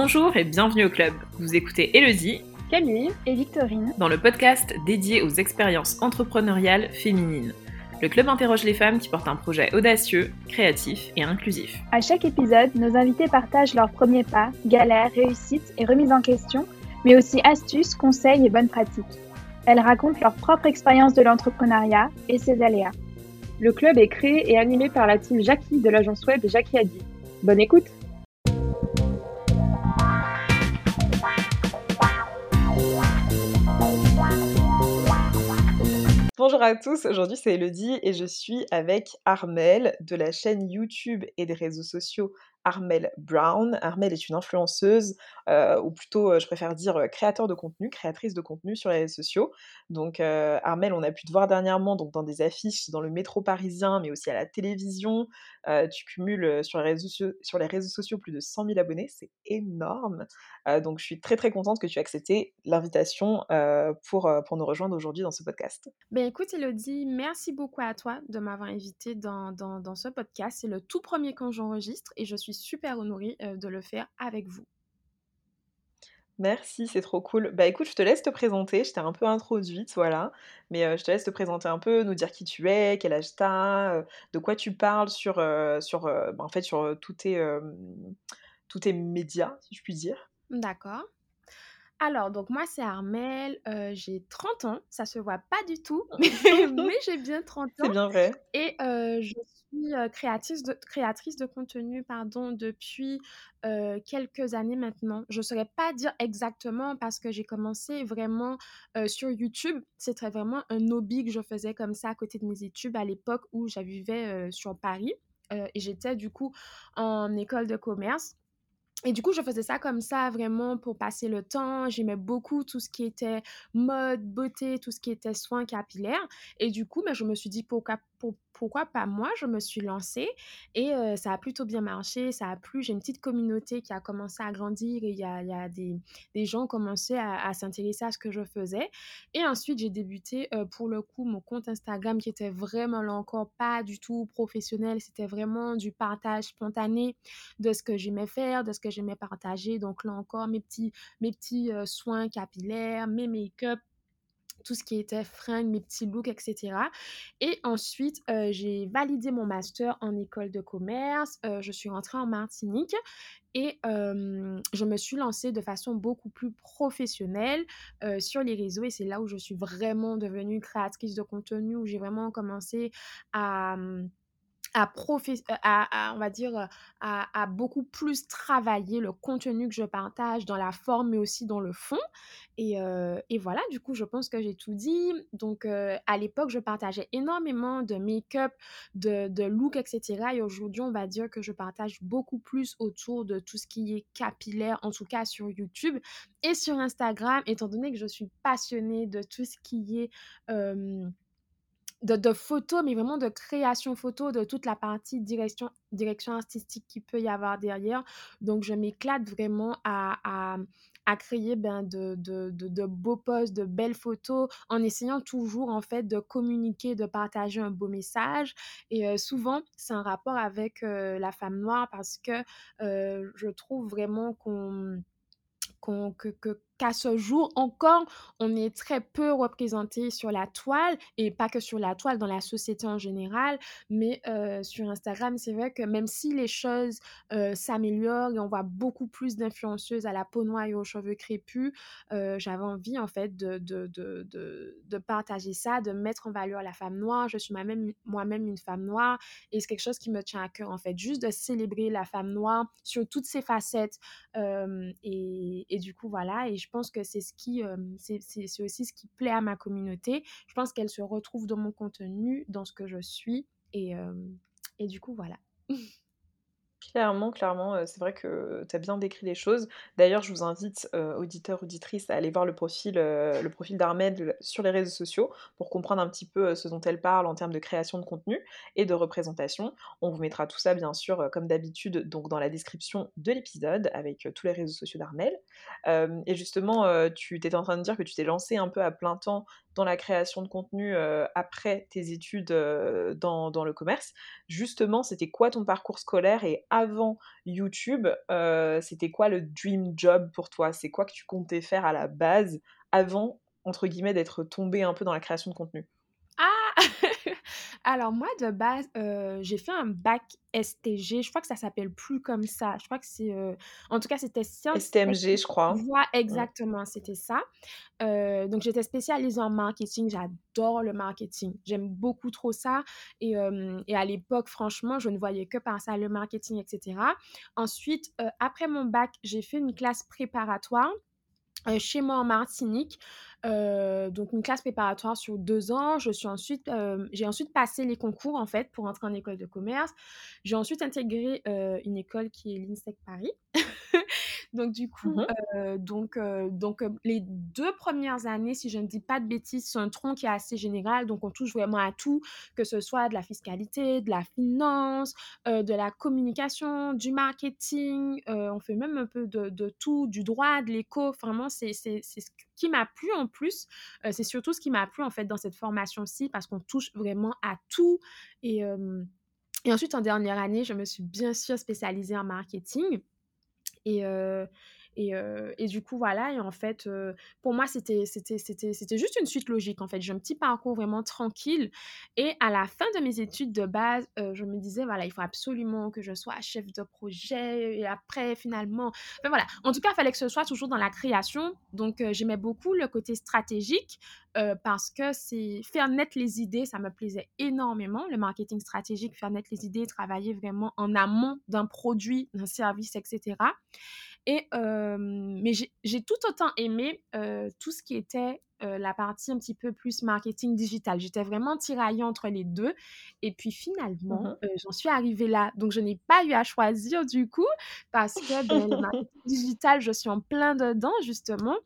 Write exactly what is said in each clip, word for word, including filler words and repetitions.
Bonjour et bienvenue au club. Vous écoutez Élodie, Camille et Victorine dans le podcast dédié aux expériences entrepreneuriales féminines. Le club interroge les femmes qui portent un projet audacieux, créatif et inclusif. À chaque épisode, nos invités partagent leurs premiers pas, galères, réussites et remises en question, mais aussi astuces, conseils et bonnes pratiques. Elles racontent leur propre expérience de l'entrepreneuriat et ses aléas. Le club est créé et animé par la team Jacky de l'agence web Jacky Addy. Bonne écoute! Bonjour à tous, aujourd'hui c'est Elodie et je suis avec Armelle de la chaîne YouTube et des réseaux sociaux Armelle Brown. Armelle est une influenceuse, euh, ou plutôt je préfère dire créateur de contenu, créatrice de contenu sur les réseaux sociaux. Donc euh, Armelle, on a pu te voir dernièrement donc, dans des affiches dans le métro parisien, mais aussi à la télévision. Euh, tu cumules sur les, réseaux so- sur les réseaux sociaux plus de cent mille abonnés, c'est énorme. Euh, donc je suis très très contente que tu aies accepté l'invitation euh, pour, pour nous rejoindre aujourd'hui dans ce podcast. Ben écoute Elodie, merci beaucoup à toi de m'avoir invitée dans, dans, dans ce podcast. C'est le tout premier quand j'enregistre et je suis super honorée de le faire avec vous. Merci, c'est trop cool. Bah écoute, je te laisse te présenter, je t'ai un peu introduite, voilà, mais euh, je te laisse te présenter un peu, nous dire qui tu es, quel âge t'as, euh, de quoi tu parles sur, euh, sur, euh, bah, en fait, sur euh, tous tes, euh, tous tes médias, si je puis dire. D'accord. Alors, donc moi, c'est Armelle, euh, j'ai trente ans, ça se voit pas du tout, mais, mais j'ai bien trente ans. C'est bien vrai. Et euh, je suis euh, créatrice, de, créatrice de contenu pardon, depuis euh, quelques années maintenant. Je saurais pas dire exactement parce que j'ai commencé vraiment euh, sur YouTube. C'était vraiment un hobby que je faisais comme ça à côté de mes études à l'époque où je vivais euh, sur Paris euh, et j'étais du coup en école de commerce. Et du coup, je faisais ça comme ça, vraiment, pour passer le temps. J'aimais beaucoup tout ce qui était mode, beauté, tout ce qui était soins capillaires. Et du coup, ben, je me suis dit, pourquoi, pour, pourquoi pas moi? Je me suis lancée et euh, ça a plutôt bien marché, ça a plu. J'ai une petite communauté qui a commencé à grandir et il y a, y a des, des gens qui ont commencé à, à s'intéresser à ce que je faisais. Et ensuite, j'ai débuté, euh, pour le coup, mon compte Instagram qui était vraiment, là encore, pas du tout professionnel. C'était vraiment du partage spontané de ce que j'aimais faire, de ce que que j'aimais partager, donc là encore mes petits, mes petits euh, soins capillaires, mes make-up, tout ce qui était fringues, mes petits looks, et cetera. Et ensuite, euh, j'ai validé mon master en école de commerce, euh, je suis rentrée en Martinique et euh, je me suis lancée de façon beaucoup plus professionnelle euh, sur les réseaux et c'est là où je suis vraiment devenue créatrice de contenu, où j'ai vraiment commencé à... À, professe- à, à, on va dire, à, à beaucoup plus travailler le contenu que je partage dans la forme mais aussi dans le fond. Et, euh, et voilà, du coup, je pense que j'ai tout dit. Donc, euh, à l'époque, je partageais énormément de make-up, de, de look, et cetera. Et aujourd'hui, on va dire que je partage beaucoup plus autour de tout ce qui est capillaire, en tout cas sur YouTube et sur Instagram, étant donné que je suis passionnée de tout ce qui est... Euh, De, de photos, mais vraiment de création photo, de toute la partie direction, direction artistique qu'il peut y avoir derrière. Donc, je m'éclate vraiment à, à, à créer ben, de, de, de, de beaux posts, de belles photos, en essayant toujours, en fait, de communiquer, de partager un beau message. Et euh, souvent, c'est un rapport avec euh, la femme noire parce que euh, je trouve vraiment qu'on... Qu'on, que, que, qu'à ce jour encore, on est très peu représenté sur la toile, et pas que sur la toile, dans la société en général, mais euh, sur Instagram, c'est vrai que même si les choses euh, s'améliorent, et on voit beaucoup plus d'influenceuses à la peau noire et aux cheveux crépus, euh, j'avais envie en fait de, de, de, de, de partager ça, de mettre en valeur la femme noire. Je suis moi-même, moi-même une femme noire, et c'est quelque chose qui me tient à cœur en fait, juste de célébrer la femme noire sur toutes ses facettes, euh, et Et du coup, voilà, et je pense que c'est, ce qui, euh, c'est, c'est, c'est aussi ce qui plaît à ma communauté. Je pense qu'elle se retrouve dans mon contenu, dans ce que je suis. Et, euh, et du coup, voilà. Clairement, clairement, c'est vrai que tu as bien décrit les choses. D'ailleurs, je vous invite, euh, auditeurs, auditrices, à aller voir le profil, euh, le profil d'Armelle sur les réseaux sociaux pour comprendre un petit peu ce dont elle parle en termes de création de contenu et de représentation. On vous mettra tout ça, bien sûr, comme d'habitude, donc dans la description de l'épisode avec euh, tous les réseaux sociaux d'Armelle. Euh, et justement, euh, tu étais en train de dire que tu t'es lancée un peu à plein temps dans la création de contenu euh, après tes études euh, dans, dans le commerce. Justement, c'était quoi ton parcours scolaire et avant YouTube, euh, c'était quoi le dream job pour toi? C'est quoi que tu comptais faire à la base avant, entre guillemets, d'être tombée un peu dans la création de contenu? Ah Alors moi, de base, euh, j'ai fait un bac S T G. Je crois que ça s'appelle plus comme ça. Je crois que c'est... Euh... En tout cas, c'était... Science... S T M G, je crois. Ouais, exactement, mmh. c'était ça. Euh, donc, j'étais spécialisée en marketing. J'adore le marketing. J'aime beaucoup trop ça. Et, euh, et à l'époque, franchement, je ne voyais que par ça, le marketing, et cetera. Ensuite, euh, après mon bac, j'ai fait une classe préparatoire euh, chez moi en Martinique. Euh, donc une classe préparatoire sur deux ans. Je suis ensuite, euh, j'ai ensuite passé les concours en fait pour entrer en école de commerce. J'ai ensuite intégré euh, une école qui est l'INSEC Paris. donc du coup, mm-hmm. euh, donc euh, donc euh, les deux premières années, si je ne dis pas de bêtises, c'est un tronc qui est assez général. Donc on touche vraiment à tout, que ce soit de la fiscalité, de la finance, euh, de la communication, du marketing. Euh, on fait même un peu de, de tout, du droit, de l'éco. Vraiment, c'est c'est c'est ce qui m'a plu en plus, euh, c'est surtout ce qui m'a plu en fait dans cette formation-ci parce qu'on touche vraiment à tout et, euh, et ensuite en dernière année je me suis bien sûr spécialisée en marketing et euh, Et, euh, et du coup, voilà, et en fait, euh, pour moi, c'était, c'était, c'était, c'était juste une suite logique, en fait. J'ai un petit parcours vraiment tranquille. Et à la fin de mes études de base, euh, je me disais, voilà, il faut absolument que je sois chef de projet. Et après, finalement... Enfin, voilà. En tout cas, il fallait que ce soit toujours dans la création. Donc, euh, j'aimais beaucoup le côté stratégique euh, parce que c'est faire naître les idées, ça me plaisait énormément. Le marketing stratégique, faire naître les idées, travailler vraiment en amont d'un produit, d'un service, et cetera Et, euh, mais j'ai, j'ai tout autant aimé euh, tout ce qui était euh, la partie un petit peu plus marketing digital. J'étais vraiment tiraillée entre les deux. Et puis finalement, mm-hmm. euh, j'en suis arrivée là. Donc, je n'ai pas eu à choisir du coup parce que ben, le marketing digital, je suis en plein dedans justement.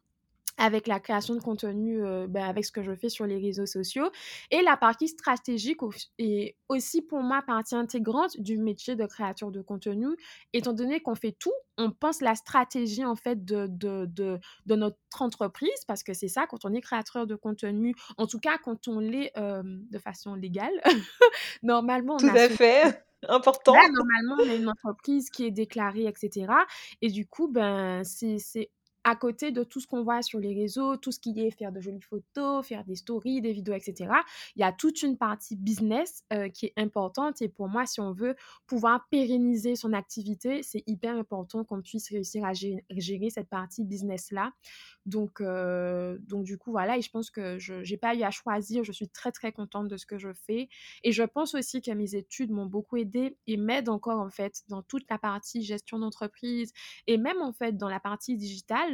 Avec la création de contenu, euh, ben avec ce que je fais sur les réseaux sociaux. Et la partie stratégique est aussi pour moi partie intégrante du métier de créateur de contenu. Étant donné qu'on fait tout, on pense la stratégie en fait de, de, de, de notre entreprise, parce que c'est ça, quand on est créateur de contenu, en tout cas quand on l'est euh, de façon légale, normalement on tout a... Tout à fait important. Là, normalement, on a une entreprise qui est déclarée, et cetera. Et du coup, ben, c'est... c'est à côté de tout ce qu'on voit sur les réseaux, tout ce qui est faire de jolies photos, faire des stories, des vidéos, et cetera, il y a toute une partie business euh, qui est importante. Et pour moi, si on veut pouvoir pérenniser son activité, c'est hyper important qu'on puisse réussir à gérer, gérer cette partie business-là. Donc, euh, donc du coup, voilà. Et je pense que je j'ai pas eu à choisir. Je suis très, très contente de ce que je fais. Et je pense aussi que mes études m'ont beaucoup aidée et m'aident encore, en fait, dans toute la partie gestion d'entreprise et même, en fait, dans la partie digitale.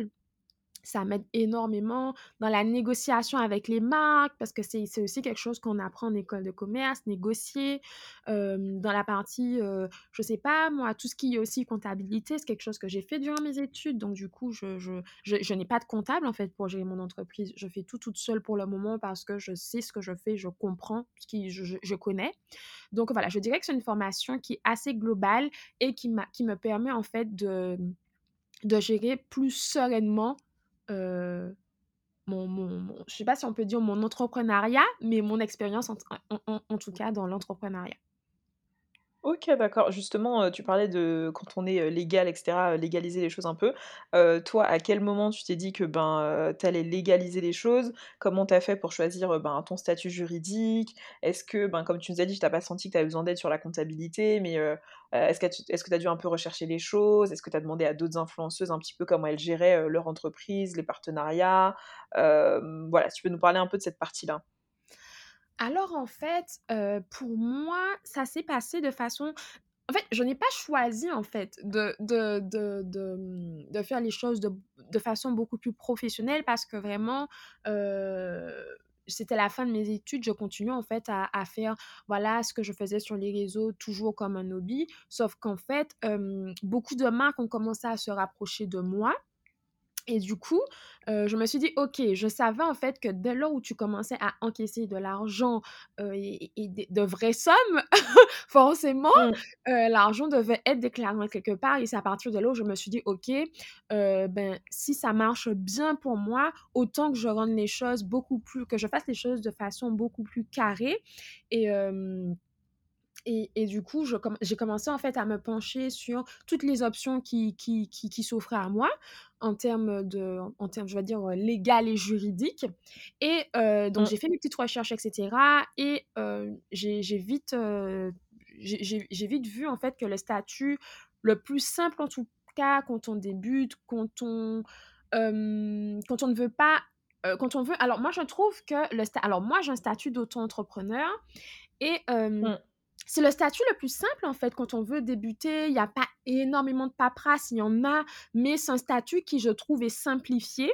Ça m'aide énormément dans la négociation avec les marques parce que c'est, c'est aussi quelque chose qu'on apprend en école de commerce, négocier euh, dans la partie, euh, je sais pas moi, tout ce qui est aussi comptabilité, c'est quelque chose que j'ai fait durant mes études. Donc du coup, je, je, je, je n'ai pas de comptable en fait pour gérer mon entreprise. Je fais tout toute seule pour le moment parce que je sais ce que je fais, je comprends ce que je, je, je connais. Donc voilà, je dirais que c'est une formation qui est assez globale et qui, m'a, qui me permet en fait de, de gérer plus sereinement Euh, mon, mon, mon, je sais pas si on peut dire mon entrepreneuriat, mais mon expérience en, en, en, en tout cas dans l'entrepreneuriat. Ok, d'accord. Justement, tu parlais de quand on est légal, et cetera, légaliser les choses un peu. Euh, toi, à quel moment tu t'es dit que ben, t'allais légaliser les choses? Comment t'as fait pour choisir ben, ton statut juridique? Est-ce que, ben, comme tu nous as dit, t'as pas senti que t'avais besoin d'aide sur la comptabilité, mais euh, est-ce que, est-ce que t'as dû un peu rechercher les choses? Est-ce que t'as demandé à d'autres influenceuses un petit peu comment elles géraient leur entreprise, les partenariats? euh, Voilà, si tu peux nous parler un peu de cette partie-là. Alors, en fait, euh, pour moi, ça s'est passé de façon... En fait, je n'ai pas choisi, en fait, de, de, de, de, de faire les choses de, de façon beaucoup plus professionnelle parce que vraiment... Euh... C'était la fin de mes études, je continuais en fait à, à faire voilà, ce que je faisais sur les réseaux, toujours comme un hobby. Sauf qu'en fait, euh, beaucoup de marques ont commencé à se rapprocher de moi. Et du coup, euh, je me suis dit, OK, je savais en fait que dès là où tu commençais à encaisser de l'argent euh, et, et de, de vraies sommes, forcément, mm. euh, l'argent devait être déclaré quelque part. Et c'est à partir de là où je me suis dit, OK, euh, ben, si ça marche bien pour moi, autant que je rende les choses beaucoup plus, que je fasse les choses de façon beaucoup plus carrée. Et... Euh, Et, et du coup, je, j'ai commencé en fait à me pencher sur toutes les options qui, qui, qui, qui s'offraient à moi en termes, de, en termes, je vais dire, légal et juridique. Et euh, donc, mmh. j'ai fait mes petites recherches, et cetera. Et euh, j'ai, j'ai, vite, euh, j'ai, j'ai, j'ai vite vu en fait que le statut le plus simple, en tout cas, quand on débute, quand on, euh, quand on ne veut pas... Euh, quand on veut... Alors, moi, je trouve que... le sta... Alors, moi, j'ai un statut d'auto-entrepreneur et... Euh, mmh. C'est le statut le plus simple, en fait, quand on veut débuter. Il n'y a pas énormément de paperasse, il y en a, mais c'est un statut qui, je trouve, est simplifié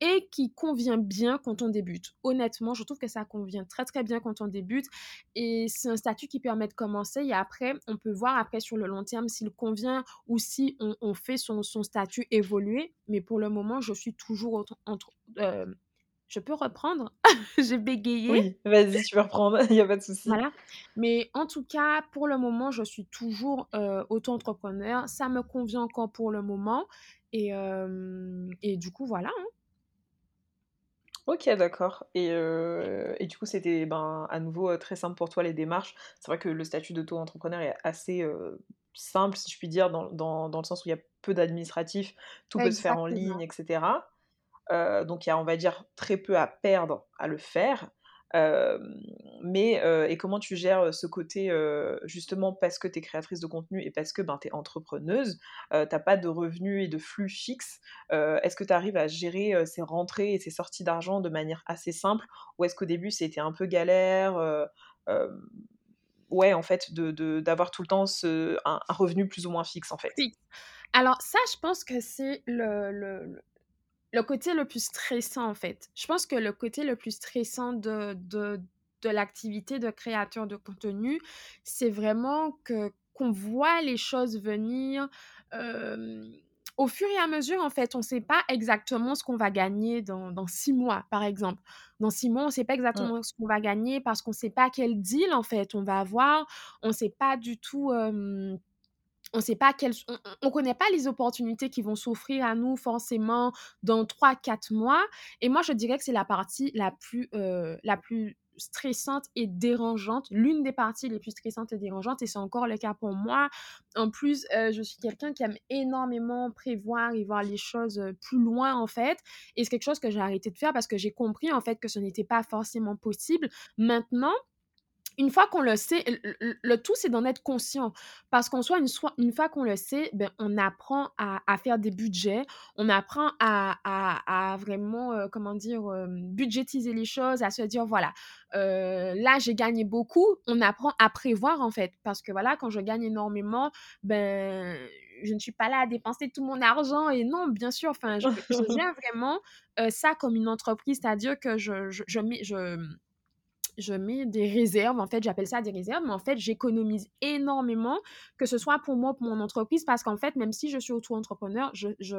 et qui convient bien quand on débute. Honnêtement, je trouve que ça convient très, très bien quand on débute et c'est un statut qui permet de commencer et après, on peut voir après sur le long terme s'il convient ou si on, on fait son, son statut évoluer. Mais pour le moment, je suis toujours entre... entre euh, je peux reprendre, j'ai bégayé. Oui, vas-y, tu peux reprendre, il n'y a pas de souci. Voilà, mais en tout cas, pour le moment, je suis toujours euh, auto-entrepreneur, ça me convient encore pour le moment, et, euh, et du coup, voilà. Hein. Ok, d'accord. Et, euh, et du coup, c'était ben, à nouveau très simple pour toi, les démarches. C'est vrai que le statut d'auto-entrepreneur est assez... Euh... simple, si je puis dire, dans, dans, dans le sens où il y a peu d'administratif, tout Exactement. Peut se faire en ligne, et cetera. Euh, donc, il y a, on va dire, très peu à perdre à le faire. Euh, mais, euh, et comment tu gères ce côté, euh, justement, parce que tu es créatrice de contenu et parce que ben, tu es entrepreneuse, euh, tu n'as pas de revenus et de flux fixes. Euh, est-ce que tu arrives à gérer euh, ces rentrées et ces sorties d'argent de manière assez simple ou est-ce qu'au début, c'était un peu galère euh, euh, ouais, en fait, de, de, d'avoir tout le temps ce, un, un revenu plus ou moins fixe, en fait. Oui. Alors ça, je pense que c'est le, le, le côté le plus stressant, en fait. Je pense que le côté le plus stressant de, de, de l'activité de créateur de contenu, c'est vraiment que, qu'on voit les choses venir... Euh, au fur et à mesure, en fait, on ne sait pas exactement ce qu'on va gagner dans, dans six mois, par exemple. Dans six mois, on ne sait pas exactement ouais. ce qu'on va gagner parce qu'on ne sait pas quel deal, en fait, on va avoir. On ne sait pas du tout... Euh, on sait pas quelles, on, on connaît pas les opportunités qui vont s'offrir à nous forcément dans trois quatre mois. Et moi, je dirais que c'est la partie la plus... Euh, la plus stressante et dérangeante, l'une des parties les plus stressantes et dérangeantes, et c'est encore le cas pour moi. En plus, euh, je suis quelqu'un qui aime énormément prévoir et voir les choses euh, plus loin, en fait, et c'est quelque chose que j'ai arrêté de faire parce que j'ai compris, en fait, que ce n'était pas forcément possible. Maintenant, une fois qu'on le sait, le, le tout, c'est d'en être conscient. Parce qu'en soi, une, so- une fois qu'on le sait, ben, on apprend à, à faire des budgets, on apprend à, à, à vraiment, euh, comment dire, euh, budgétiser les choses, à se dire, voilà, euh, là, j'ai gagné beaucoup. On apprend à prévoir, en fait. Parce que, voilà, quand je gagne énormément, ben... je ne suis pas là à dépenser tout mon argent et non, bien sûr, enfin, je, je gère vraiment euh, ça comme une entreprise, c'est-à-dire que je, je, je mets... Je, je mets des réserves, en fait, j'appelle ça des réserves, mais en fait, j'économise énormément, que ce soit pour moi ou pour mon entreprise, parce qu'en fait, même si je suis auto-entrepreneur, je, je,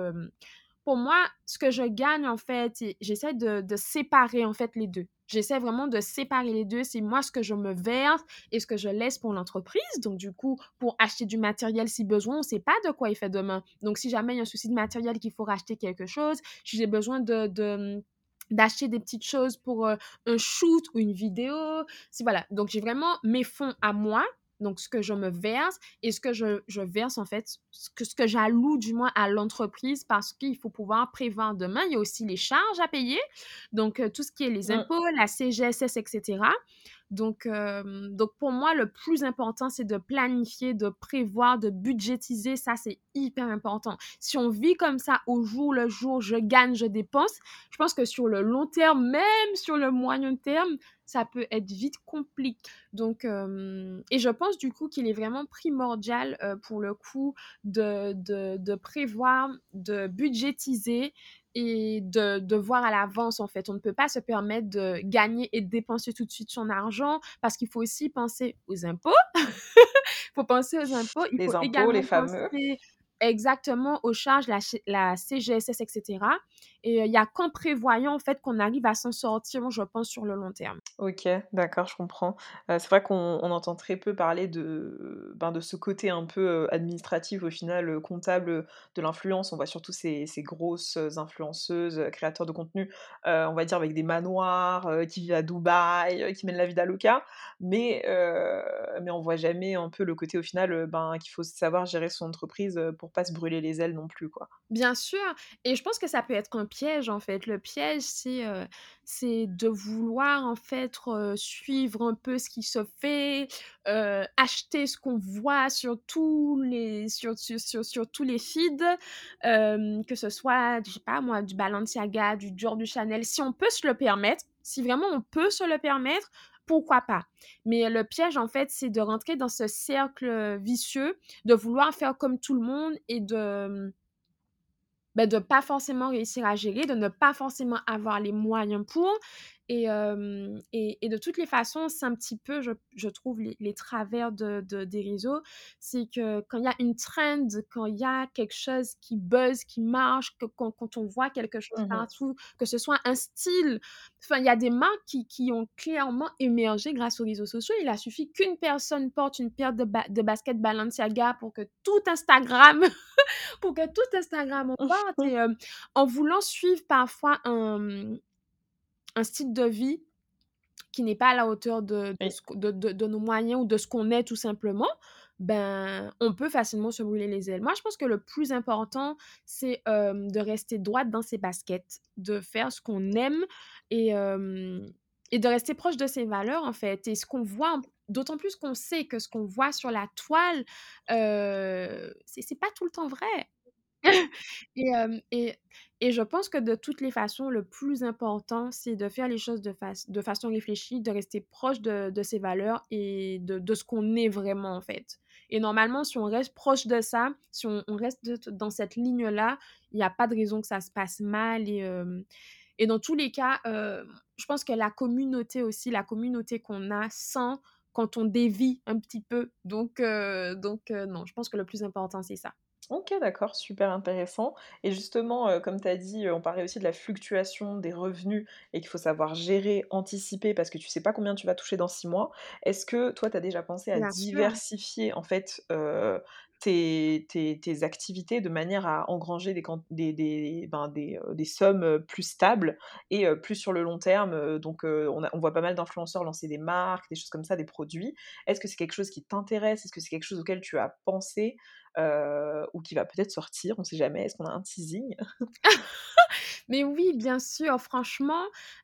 pour moi, ce que je gagne, en fait, j'essaie de, de séparer, en fait, les deux. J'essaie vraiment de séparer les deux. C'est moi ce que je me verse et ce que je laisse pour l'entreprise. Donc, du coup, pour acheter du matériel si besoin, on ne sait pas de quoi il fait demain. Donc, si jamais il y a un souci de matériel qu'il faut racheter quelque chose, si j'ai besoin de... de d'acheter des petites choses pour euh, un shoot ou une vidéo, c'est, voilà. Donc, j'ai vraiment mes fonds à moi, donc ce que je me verse et ce que je, je verse, en fait, ce que, ce que j'alloue du moins à l'entreprise parce qu'il faut pouvoir prévoir demain. Il y a aussi les charges à payer, donc euh, tout ce qui est les impôts, la C G S S, et cetera. Donc, euh, donc, pour moi, le plus important, c'est de planifier, de prévoir, de budgétiser. Ça, c'est hyper important. Si on vit comme ça au jour le jour, je gagne, je dépense, je pense que sur le long terme, même sur le moyen terme, ça peut être vite compliqué. Donc, euh, et je pense du coup qu'il est vraiment primordial euh, pour le coup de, de, de prévoir, de budgétiser, et de, de voir à l'avance, en fait. On ne peut pas se permettre de gagner et de dépenser tout de suite son argent parce qu'il faut aussi penser aux impôts. Il faut penser aux impôts. Il les faut impôts, également les fameux. Penser Exactement, aux charges, la, la C G S S, et cetera. Et il euh, n'y a qu'en prévoyant, en fait, qu'on arrive à s'en sortir, je pense, sur le long terme. Ok, d'accord, je comprends. Euh, c'est vrai qu'on on entend très peu parler de, ben, de ce côté un peu euh, administratif, au final, euh, comptable de l'influence. On voit surtout ces, ces grosses influenceuses, euh, créateurs de contenu, euh, on va dire, avec des manoirs, euh, qui vivent à Dubaï, euh, qui mènent la vie d'Aloca. Mais, euh, mais on ne voit jamais un peu le côté, au final, euh, ben, qu'il faut savoir gérer son entreprise pour pas se brûler les ailes non plus, quoi. Bien sûr, et je pense que ça peut être un piège, en fait. Le piège, c'est, euh, c'est de vouloir, en fait, euh, suivre un peu ce qui se fait, euh, acheter ce qu'on voit sur tous les, sur, sur, sur, sur tous les feeds, euh, que ce soit, je sais pas moi, du Balenciaga, du Dior, du Chanel, si on peut se le permettre, si vraiment on peut se le permettre, pourquoi pas? Mais le piège, en fait, c'est de rentrer dans ce cercle vicieux, de vouloir faire comme tout le monde et de ben, de pas forcément réussir à gérer, de ne pas forcément avoir les moyens pour. Et, euh, et, et de toutes les façons, c'est un petit peu, je, je trouve, les, les travers de, de, des réseaux. C'est que quand il y a une trend, quand il y a quelque chose qui buzz, qui marche, que, quand, quand on voit quelque chose mm-hmm. partout, que ce soit un style, enfin, il y a des marques qui, qui ont clairement émergé grâce aux réseaux sociaux. Il a suffi qu'une personne porte une paire de, ba- de baskets Balenciaga pour que tout Instagram, pour que tout Instagram en porte. Et, euh, en voulant suivre parfois un... un style de vie qui n'est pas à la hauteur de, de, ce, de, de, de nos moyens ou de ce qu'on est tout simplement, ben, on peut facilement se brûler les ailes. Moi, je pense que le plus important, c'est euh, de rester droite dans ses baskets, de faire ce qu'on aime et, euh, et de rester proche de ses valeurs, en fait. Et ce qu'on voit, d'autant plus qu'on sait que ce qu'on voit sur la toile, euh, c'est, c'est pas tout le temps vrai. et, euh, et, et je pense que de toutes les façons, le plus important, c'est de faire les choses de, fa- de façon réfléchie, de rester proche de, de ses valeurs et de, de ce qu'on est vraiment, en fait. Et normalement, si on reste proche de ça, si on, on reste de, dans cette ligne-là, il n'y a pas de raison que ça se passe mal. Et, euh, et dans tous les cas, euh, je pense que la communauté aussi, la communauté qu'on a sans quand on dévie un petit peu. Donc, euh, donc euh, non, je pense que le plus important, c'est ça. Ok, d'accord, super intéressant. Et justement, euh, comme tu as dit, euh, on parlait aussi de la fluctuation des revenus et qu'il faut savoir gérer, anticiper, parce que tu ne sais pas combien tu vas toucher dans six mois. Est-ce que toi, tu as déjà pensé à Bien diversifier, sûr. en fait, euh, tes, tes, tes activités de manière à engranger des, des, des, ben, des, euh, des sommes plus stables et euh, plus sur le long terme? euh, Donc, euh, on, a, on voit pas mal d'influenceurs lancer des marques, des choses comme ça, des produits. Est-ce que c'est quelque chose qui t'intéresse? Est-ce que c'est quelque chose auquel tu as pensé? Euh, ou qui va peut-être sortir, on ne sait jamais, est-ce qu'on a un teasing? Mais oui, bien sûr, franchement,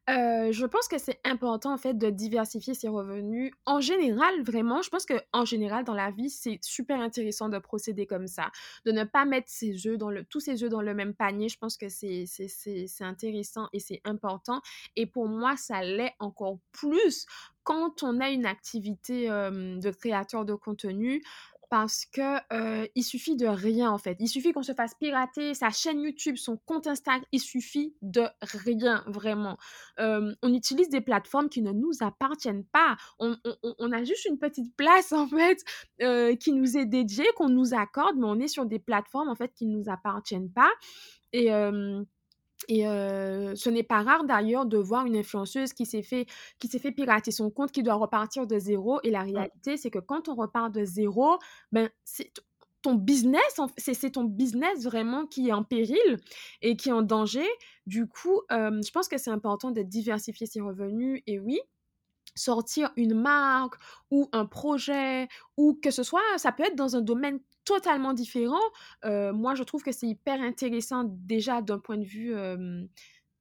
euh, je pense que c'est important, en fait, de diversifier ses revenus. En général, vraiment, je pense qu'en général, dans la vie, c'est super intéressant de procéder comme ça, de ne pas mettre ses œufs dans le, tous ses œufs dans le même panier. Je pense que c'est, c'est, c'est, c'est intéressant et c'est important. Et pour moi, ça l'est encore plus quand on a une activité euh, de créateur de contenu. Parce que euh, il suffit de rien, en fait. Il suffit qu'on se fasse pirater sa chaîne YouTube, son compte Instagram. Il suffit de rien, vraiment. Euh, on utilise des plateformes qui ne nous appartiennent pas. On, on, on a juste une petite place, en fait, euh, qui nous est dédiée, qu'on nous accorde, mais on est sur des plateformes, en fait, qui ne nous appartiennent pas. Et... Euh, Et euh, ce n'est pas rare d'ailleurs de voir une influenceuse qui s'est fait, qui s'est fait pirater son compte, qui doit repartir de zéro. Et la réalité, c'est que quand on repart de zéro, ben, c'est t- ton business, c'est, c'est ton business vraiment qui est en péril et qui est en danger. Du coup, euh, je pense que c'est important de diversifier ses revenus. Et oui, sortir une marque ou un projet ou que ce soit, ça peut être dans un domaine totalement différent. Euh, moi, je trouve que c'est hyper intéressant déjà d'un point de vue, euh,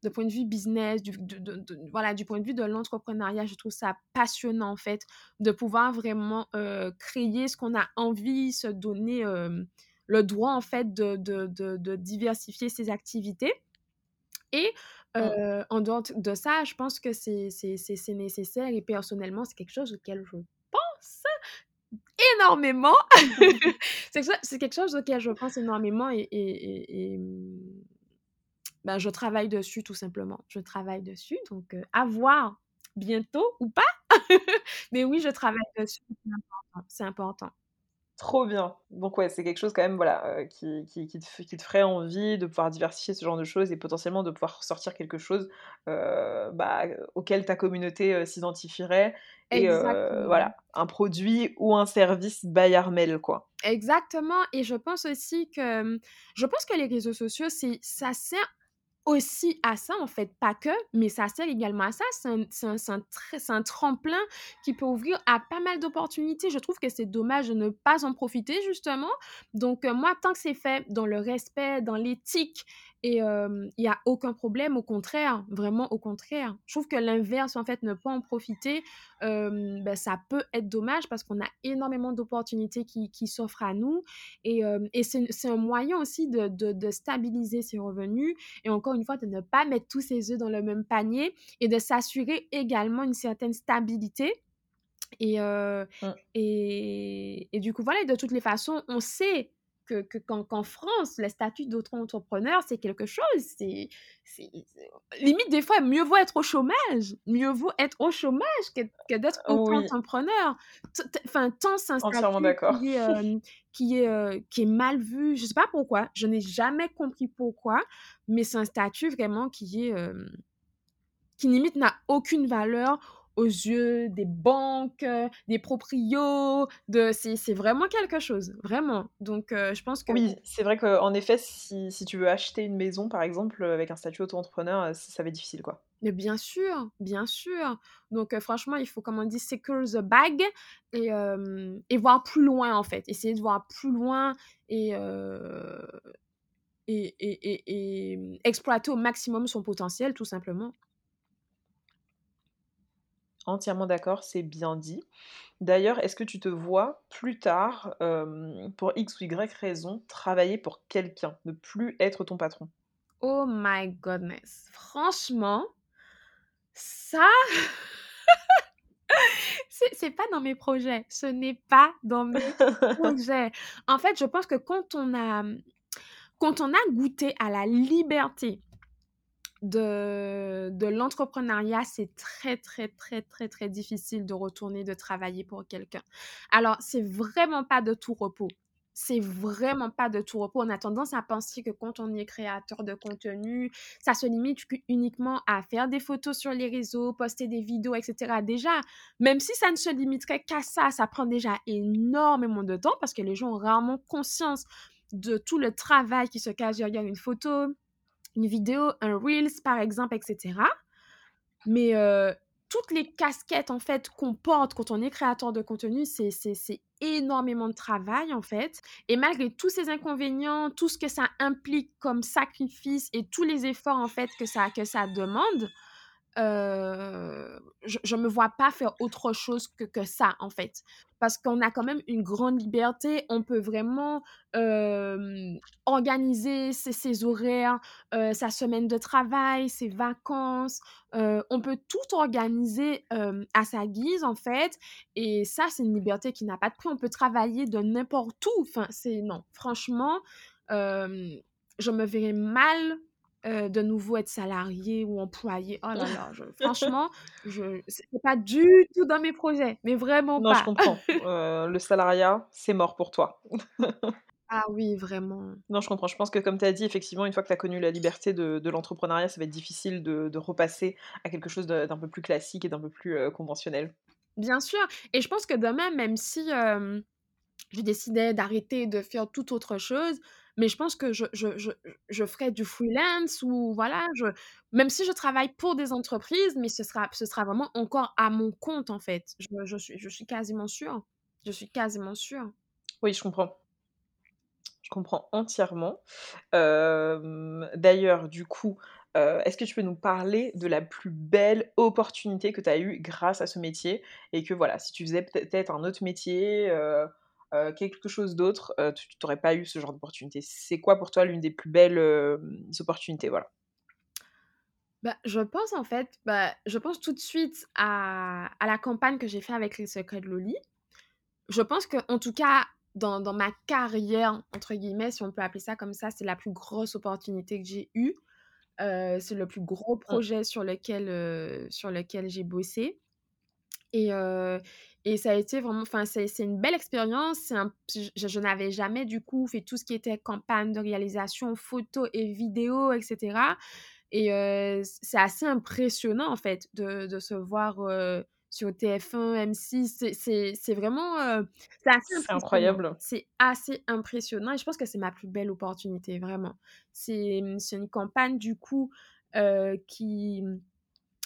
d'un point de vue business, du, de, de, de, voilà, du point de vue de l'entrepreneuriat. Je trouve ça passionnant, en fait, de pouvoir vraiment euh, créer ce qu'on a envie, se donner euh, le droit, en fait, de, de, de, de diversifier ses activités. Et euh, mmh. en dehors de ça, je pense que c'est, c'est, c'est, c'est nécessaire. Et personnellement, c'est quelque chose auquel je pense énormément. c'est, quelque chose, c'est quelque chose auquel je pense énormément et, et, et, et ben, je travaille dessus, tout simplement. Je travaille dessus, donc euh, à voir bientôt ou pas. Mais oui, je travaille dessus, c'est important. C'est important. Trop bien. Donc ouais, c'est quelque chose quand même, voilà, euh, qui, qui, qui, te, qui te ferait envie de pouvoir diversifier ce genre de choses et potentiellement de pouvoir sortir quelque chose euh, bah, auquel ta communauté euh, s'identifierait. Et euh, voilà, un produit ou un service by Armelle, quoi. Exactement. Et je pense aussi que, je pense que les réseaux sociaux, c'est, ça sert aussi à ça, en fait, pas que, mais ça sert également à ça. C'est un, c'est un, c'est un, tr- c'est un tremplin qui peut ouvrir à pas mal d'opportunités. Je trouve que c'est dommage de ne pas en profiter, justement. Donc, euh, moi, tant que c'est fait dans le respect, dans l'éthique, et il euh, n'y a aucun problème, au contraire, vraiment au contraire. Je trouve que l'inverse, en fait, ne pas en profiter, euh, ben, ça peut être dommage parce qu'on a énormément d'opportunités qui, qui s'offrent à nous. Et, euh, et c'est, c'est un moyen aussi de, de, de stabiliser ses revenus. Et encore une fois, de ne pas mettre tous ses œufs dans le même panier et de s'assurer également une certaine stabilité. Et, euh, mmh. et, et du coup, voilà, de toutes les façons, on sait que, que, qu'en, qu'en France, le statut d'auto-entrepreneur, c'est quelque chose. C'est, c'est, c'est... Limite, des fois, mieux vaut être au chômage. Mieux vaut être au chômage que, que d'être auto-entrepreneur. Enfin, tant c'est un statut qui est, euh, qui, est, euh, qui est mal vu. Je ne sais pas pourquoi. Je n'ai jamais compris pourquoi. Mais c'est un statut vraiment qui est... Euh, qui limite n'a aucune valeur aux yeux des banques, des proprios, de... c'est, c'est vraiment quelque chose, vraiment. Donc, euh, je pense que... Oui, c'est vrai qu'en effet, si, si tu veux acheter une maison, par exemple, avec un statut auto-entrepreneur, ça, ça va être difficile, quoi. Mais bien sûr, bien sûr. Donc, euh, franchement, il faut, comme on dit, secure the bag et, euh, et voir plus loin, en fait. Essayer de voir plus loin et... Euh... Et, et, et, et exploiter au maximum son potentiel, tout simplement. Entièrement d'accord, c'est bien dit. D'ailleurs, est-ce que tu te vois plus tard, euh, pour X ou Y raison, travailler pour quelqu'un, ne plus être ton patron? Oh my goodness. Franchement, ça... c'est, c'est pas dans mes projets. Ce n'est pas dans mes projets. En fait, je pense que quand on a, quand on a goûté à la liberté... de, de l'entrepreneuriat, c'est très, très, très, très, très difficile de retourner, de travailler pour quelqu'un. Alors, c'est vraiment pas de tout repos. C'est vraiment pas de tout repos. On a tendance à penser que quand on est créateur de contenu, ça se limite uniquement à faire des photos sur les réseaux, poster des vidéos, et cetera. Déjà, même si ça ne se limiterait qu'à ça, ça prend déjà énormément de temps parce que les gens ont rarement conscience de tout le travail qui se cache derrière une photo, une vidéo, un Reels, par exemple, et cetera. Mais euh, toutes les casquettes, en fait, qu'on porte quand on est créateur de contenu, c'est, c'est, c'est énormément de travail, en fait. Et malgré tous ces inconvénients, tout ce que ça implique comme sacrifice et tous les efforts, en fait, que ça, que ça demande, euh, je ne me vois pas faire autre chose que, que ça, en fait. Parce qu'on a quand même une grande liberté, on peut vraiment euh, organiser ses, ses horaires, euh, sa semaine de travail, ses vacances, euh, on peut tout organiser euh, à sa guise en fait, et ça c'est une liberté qui n'a pas de prix, on peut travailler de n'importe où, enfin c'est non, franchement, euh, je me verrais mal Euh, de nouveau être salarié ou employé. Oh là là, je, franchement, je, c'est pas du tout dans mes projets, mais vraiment non, pas. Non, je comprends. Euh, le salariat, c'est mort pour toi. Ah oui, vraiment. Non, je comprends. Je pense que comme tu as dit, effectivement, une fois que tu as connu la liberté de, de l'entrepreneuriat, ça va être difficile de, de repasser à quelque chose de, d'un peu plus classique et d'un peu plus euh, conventionnel. Bien sûr. Et je pense que demain, même si euh, je décidais d'arrêter de faire toute autre chose, mais je pense que je, je, je, je ferai du freelance ou voilà, je, même si je travaille pour des entreprises, mais ce sera, ce sera vraiment encore à mon compte en fait. Je, je, suis, je suis quasiment sûre. Je suis quasiment sûre. Oui, je comprends. Je comprends entièrement. Euh, d'ailleurs, du coup, euh, est-ce que tu peux nous parler de la plus belle opportunité que tu as eue grâce à ce métier et que voilà, si tu faisais peut-être un autre métier... Euh... Euh, quelque chose d'autre, euh, tu n'aurais pas eu ce genre d'opportunité. C'est quoi pour toi l'une des plus belles euh, opportunités, voilà. Bah, je pense en fait, bah, je pense tout de suite à, à la campagne que j'ai faite avec Les Secrets de Loli. Je pense qu'en tout cas, dans, dans ma carrière, entre guillemets, si on peut appeler ça comme ça, c'est la plus grosse opportunité que j'ai eue. Euh, c'est le plus gros projet oh. sur lequel, euh, sur lequel j'ai bossé. Et, euh, et ça a été vraiment, enfin, c'est c'est une belle expérience. c'est un- je, je n'avais jamais du coup fait tout ce qui était campagne de réalisation, photos et vidéos, et cetera. Et euh, c- c'est assez impressionnant en fait de, de se voir euh, sur T F un, M six. C'est c'est- c'est vraiment, euh, c'est assez C'est impressionnant. incroyable. C'est assez impressionnant et je pense que c'est ma plus belle opportunité, vraiment. C'est c'est une campagne du coup euh, qui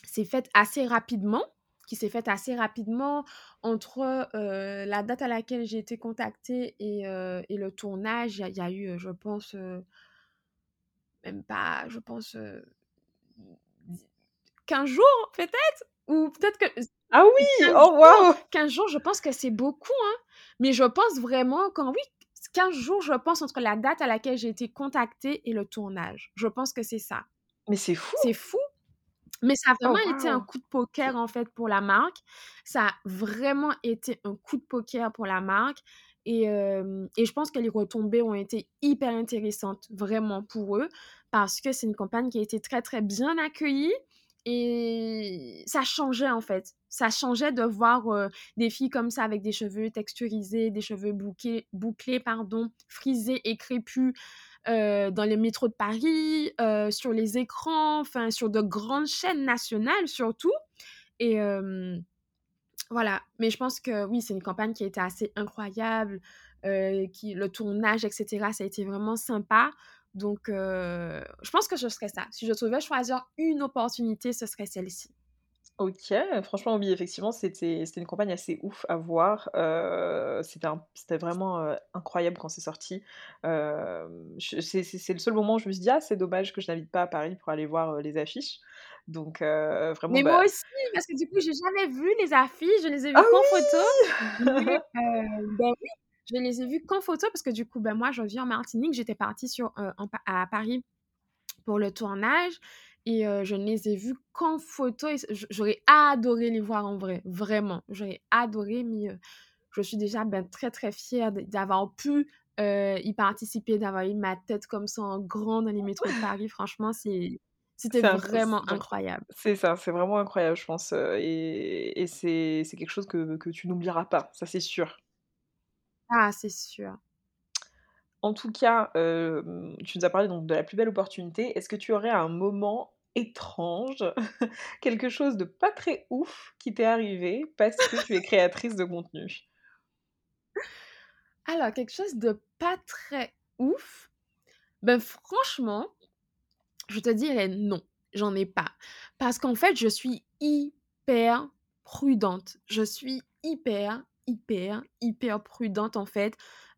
s'est faite assez rapidement, qui s'est faite assez rapidement entre euh, la date à laquelle j'ai été contactée et, euh, et le tournage. Il y, a il y a eu, euh, je pense, euh, même pas, je pense, euh, quinze jours peut-être, ou peut-être que Ah oui, quinze oh jours, waouh. quinze jours, je pense que c'est beaucoup, hein. Mais je pense vraiment qu'en oui, quinze jours, je pense, entre la date à laquelle j'ai été contactée et le tournage. Je pense que c'est ça. Mais c'est fou. C'est fou, mais ça a Oh vraiment été un waouh. coup de poker en fait pour la marque. Ça a vraiment été un coup de poker pour la marque. Et, euh, et je pense que les retombées ont été hyper intéressantes vraiment pour eux parce que c'est une campagne qui a été très très bien accueillie et ça changeait en fait. Ça changeait de voir euh, des filles comme ça avec des cheveux texturisés, des cheveux bouqués- bouclés, pardon, frisés et crépus euh, dans les métros de Paris, euh, sur les écrans, enfin sur de grandes chaînes nationales surtout. Et euh, voilà. Mais je pense que oui, c'est une campagne qui a été assez incroyable, euh, qui, le tournage, et cetera. Ça a été vraiment sympa. Donc, euh, je pense que ce serait ça. Si je devais choisir une opportunité, ce serait celle-ci. Ok, franchement, oui, effectivement, c'était c'était une campagne assez ouf à voir. Euh, c'était un- c'était vraiment euh, incroyable quand c'est sorti. Euh, je- c'est c'est- c'est le seul moment où je me suis dit, ah, c'est dommage que je n'habite pas à Paris pour aller voir euh, les affiches. Donc, euh, vraiment, Mais moi bah. aussi, parce que du coup, j'ai jamais vu les affiches, je les ai Ah vues qu'en photo. Mais oui. euh, ben oui, je les ai vues qu'en photo parce que du coup, ben moi, je vis en Martinique, j'étais partie sur, euh, en Pa- à Paris pour le tournage et euh, je ne les ai vus qu'en photo. Et c- j- j'aurais adoré les voir en vrai, vraiment. J'aurais adoré, mais euh, je suis déjà ben, très très fière d- d'avoir pu euh, y participer, d'avoir eu ma tête comme ça en grand dans les métros de Paris. Franchement, c'est- c'était C'est un- vraiment c'est- incroyable. c'est ça, c'est vraiment incroyable, je pense. euh, Et, et c'est c'est quelque chose que, que tu n'oublieras pas, ça c'est sûr. Ah, c'est sûr. En tout cas, euh, tu nous as parlé donc de la plus belle opportunité. Est-ce que tu aurais un moment étrange, quelque chose de pas très ouf qui t'est arrivé parce que tu es créatrice de contenu? Alors, quelque chose de pas très ouf. Ben franchement, je te dirais non, j'en ai pas. Parce qu'en fait, je suis hyper prudente. Je suis hyper, hyper, hyper prudente en fait.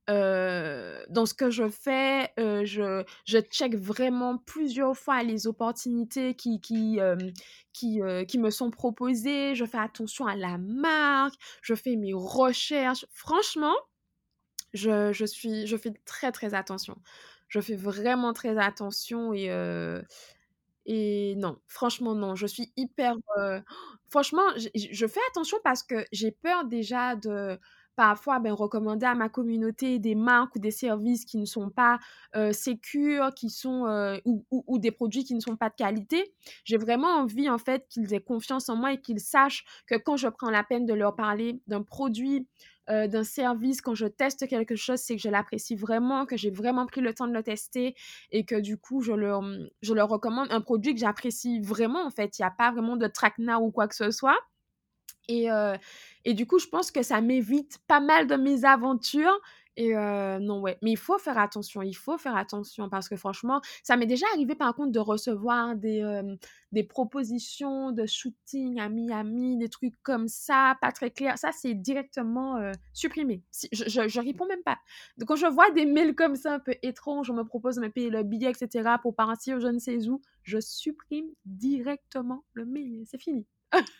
Euh, dans ce que je fais, euh, je, je check vraiment plusieurs fois les opportunités qui, qui, euh, qui, euh, qui me sont proposées. Je fais attention à la marque, je fais mes recherches. Franchement, je, je suis je fais très très attention, je fais vraiment très attention et euh, et non, franchement non, je suis hyper euh, franchement j- j- je fais attention parce que j'ai peur déjà de parfois ben, recommander à ma communauté des marques ou des services qui ne sont pas euh, sécures, qui sont euh, ou, ou- ou des produits qui ne sont pas de qualité. J'ai vraiment envie en fait qu'ils aient confiance en moi et qu'ils sachent que quand je prends la peine de leur parler d'un produit, euh, d'un service, quand je teste quelque chose, c'est que je l'apprécie vraiment, que j'ai vraiment pris le temps de le tester et que du coup, je leur, je leur recommande un produit que j'apprécie vraiment, en fait. Il n'y a pas vraiment de traquenard ou quoi que ce soit. Et, euh, et du coup, je pense que ça m'évite pas mal de mes aventures. Et euh, non, ouais. Mais il faut faire attention. Il faut faire attention parce que franchement, ça m'est déjà arrivé par contre de recevoir des, euh, des propositions de shooting à Miami, des trucs comme ça, pas très clairs. Ça, c'est directement euh, supprimé. Si- je, je, je réponds même pas. Donc, quand je vois des mails comme ça un peu étranges, on me propose de me payer le billet, et cetera, pour partir je ne sais où, je supprime directement le mail. C'est fini.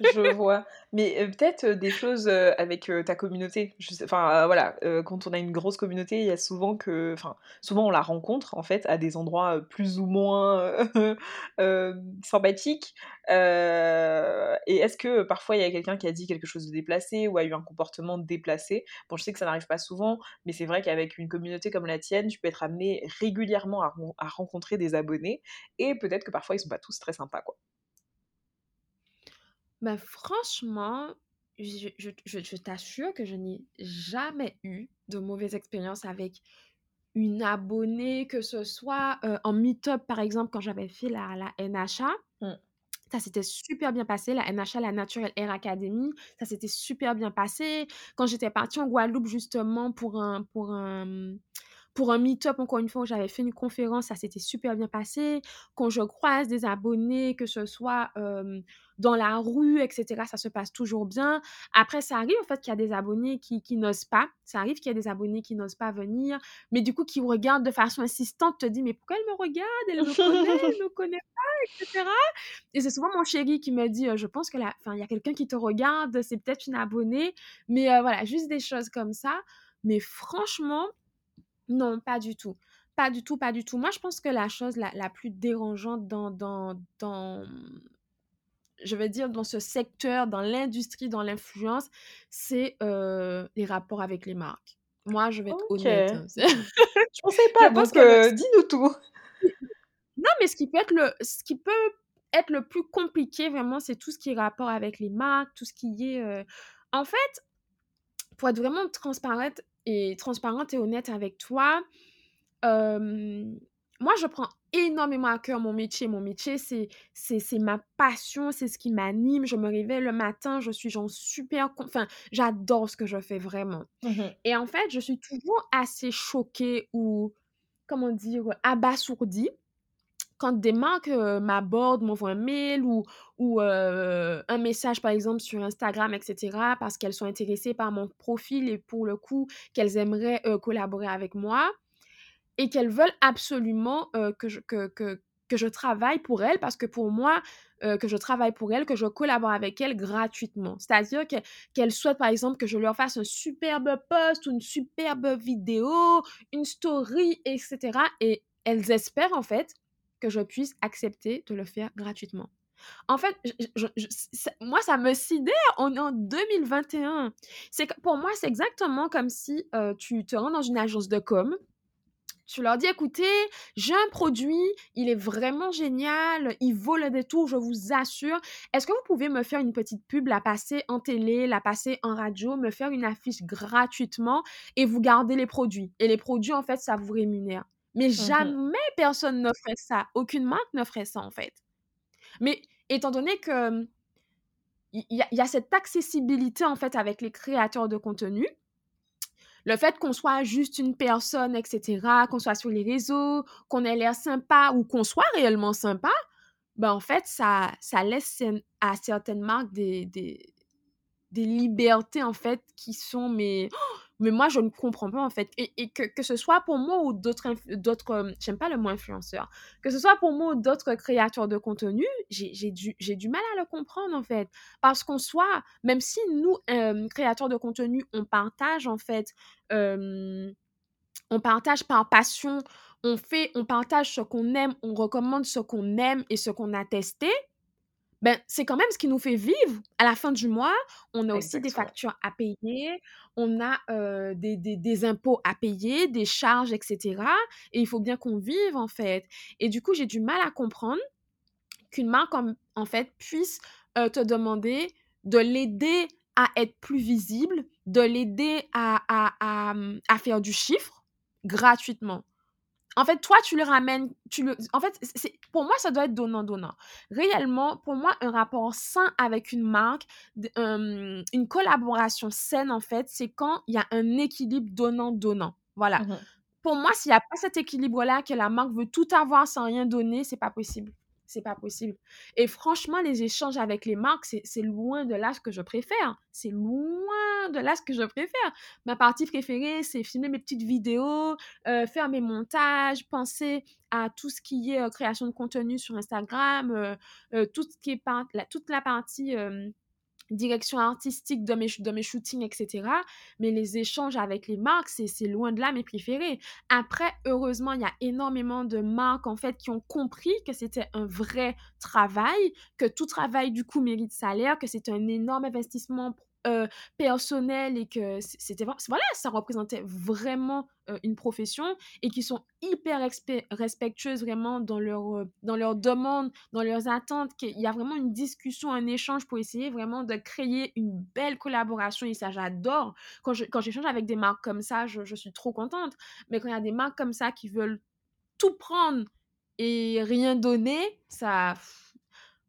Je vois. Mais euh, peut-être euh, des choses euh, avec euh, ta communauté. Je sais- Enfin, euh, voilà, euh, quand on a une grosse communauté, il y a souvent que, enfin, souvent on la rencontre en fait à des endroits euh, plus ou moins euh, euh, sympathiques. Euh, et est-ce que euh, parfois il y a quelqu'un qui a dit quelque chose de déplacé ou a eu un comportement déplacé? Bon, je sais que ça n'arrive pas souvent, mais c'est vrai qu'avec une communauté comme la tienne, tu peux être amené régulièrement à, ren- à rencontrer des abonnés et peut-être que parfois ils sont pas tous très sympas, quoi. Bah franchement, je, je, je, je t'assure que je n'ai jamais eu de mauvaise expérience avec une abonnée, que ce soit euh, en meet-up, par exemple, quand j'avais fait la, la N H A. Mm. Ça s'était super bien passé, la N H A, la Naturel Air Academy, ça s'était super bien passé. Quand j'étais partie en Guadeloupe, justement, pour un, pour un, pour un meet-up, encore une fois, où j'avais fait une conférence, ça s'était super bien passé. Quand je croise des abonnés, que ce soit euh, dans la rue, et cetera, ça se passe toujours bien. Après, ça arrive, en fait, qu'il y a des abonnés qui, qui n'osent pas. Ça arrive qu'il y a des abonnés qui n'osent pas venir, mais du coup, qui regardent de façon insistante, te disent « Mais pourquoi elle me regarde ? Elle me connaît, elle me connaît pas ?» et cetera. Et c'est souvent mon chéri qui me dit euh, « Je pense que la... enfin, il y a quelqu'un qui te regarde, c'est peut-être une abonnée. » Mais euh, voilà, juste des choses comme ça. Mais franchement, non, pas du tout. Pas du tout, pas du tout. Moi, je pense que la chose la, la plus dérangeante dans, dans, dans... je veux dire, dans ce secteur, dans l'industrie, dans l'influence, c'est euh, les rapports avec les marques. Moi, je vais être okay. honnête. Hein. Je pensais pas, je pense donc que... euh, dis-nous tout. Non, mais ce qui peut être le, ce qui peut être le plus compliqué, vraiment, c'est tout ce qui est rapport avec les marques, tout ce qui est... Euh... En fait, pour être vraiment transparente et, transparente et honnête avec toi, euh... moi, je prends énormément à cœur mon métier. Mon métier, c'est, c'est, c'est ma passion, c'est ce qui m'anime. Je me réveille le matin, je suis genre super... Enfin, j'adore ce que je fais vraiment. Mm-hmm. Et en fait, je suis toujours assez choquée ou, comment dire, abasourdie quand des marques euh, m'abordent, m'envoient un mail ou, ou euh, un message, par exemple, sur Instagram, et cetera, parce qu'elles sont intéressées par mon profil et pour le coup, qu'elles aimeraient euh, collaborer avec moi. Et qu'elles veulent absolument euh, que, je, que, que, que je travaille pour elles, parce que pour moi, euh, que je travaille pour elles, que je collabore avec elles gratuitement. C'est-à-dire que, qu'elles souhaitent, par exemple, que je leur fasse un superbe post ou une superbe vidéo, une story, et cetera. Et elles espèrent, en fait, que je puisse accepter de le faire gratuitement. En fait, je, je, je, ça, moi, ça me sidère. On est en deux mille vingt et un. C'est, pour moi, c'est exactement comme si euh, tu te rends dans une agence de com'. Je leur dis, écoutez, j'ai un produit, il est vraiment génial, il vaut le détour, je vous assure. Est-ce que vous pouvez me faire une petite pub, la passer en télé, la passer en radio, me faire une affiche gratuitement et vous gardez les produits. Et les produits, en fait, ça vous rémunère. Mais mm-hmm. jamais personne ne ferait ça. Aucune marque ne ferait ça, en fait. Mais étant donné que il y, y a cette accessibilité, en fait, avec les créateurs de contenu, le fait qu'on soit juste une personne, et cetera, qu'on soit sur les réseaux, qu'on ait l'air sympa ou qu'on soit réellement sympa, ben en fait, ça, ça laisse à certaines marques des, des, des libertés, en fait, qui sont... Mais, mais moi, je ne comprends pas, en fait. Et, et que, que ce soit pour moi ou d'autres... d'autres j'aime pas le mot influenceur. Que ce soit pour moi ou d'autres créateurs de contenu, j'ai, j'ai, du, j'ai du mal à le comprendre, en fait. Parce qu'on soit... Même si nous, euh, créateurs de contenu, on partage, en fait... Euh, on partage par passion. On fait... On partage ce qu'on aime. On recommande ce qu'on aime et ce qu'on a testé. Ben, c'est quand même ce qui nous fait vivre. À la fin du mois, on a aussi Exactement. Des factures à payer, on a euh, des, des, des impôts à payer, des charges, et cetera. Et il faut bien qu'on vive, en fait. Et du coup, j'ai du mal à comprendre qu'une marque, en, en fait, puisse euh, te demander de l'aider à être plus visible, de l'aider à, à, à, à faire du chiffre gratuitement. En fait, toi, tu le ramènes... Tu le... En fait, c'est... pour moi, ça doit être donnant-donnant. Réellement, pour moi, un rapport sain avec une marque, euh, une collaboration saine, en fait, c'est quand il y a un équilibre donnant-donnant. Voilà. Mm-hmm. Pour moi, s'il n'y a pas cet équilibre-là, que la marque veut tout avoir sans rien donner, c'est pas possible. C'est pas possible. Et franchement, les échanges avec les marques, c'est, c'est loin de là ce que je préfère. C'est loin de là ce que je préfère. Ma partie préférée, c'est filmer mes petites vidéos, euh, faire mes montages, penser à tout ce qui est euh, création de contenu sur Instagram, euh, euh, tout ce qui est par- la, toute la partie euh, direction artistique de mes, de mes shootings, et cetera. Mais les échanges avec les marques, c'est, c'est loin de là mes préférés. Après, heureusement, il y a énormément de marques, en fait, qui ont compris que c'était un vrai travail, que tout travail, du coup, mérite salaire, que c'est un énorme investissement euh, personnel et que c'était voilà, ça représentait vraiment euh, une profession et qui sont hyper exp- respectueuses vraiment dans leur euh, dans leurs demandes, dans leurs attentes. Qu'il y a vraiment une discussion, un échange pour essayer vraiment de créer une belle collaboration et ça j'adore. Quand je, quand j'échange avec des marques comme ça, je, je suis trop contente. Mais quand il y a des marques comme ça qui veulent tout prendre et rien donner, ça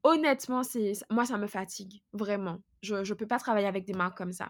honnêtement, c'est, moi, ça me fatigue, vraiment. Je ne peux pas travailler avec des marques comme ça.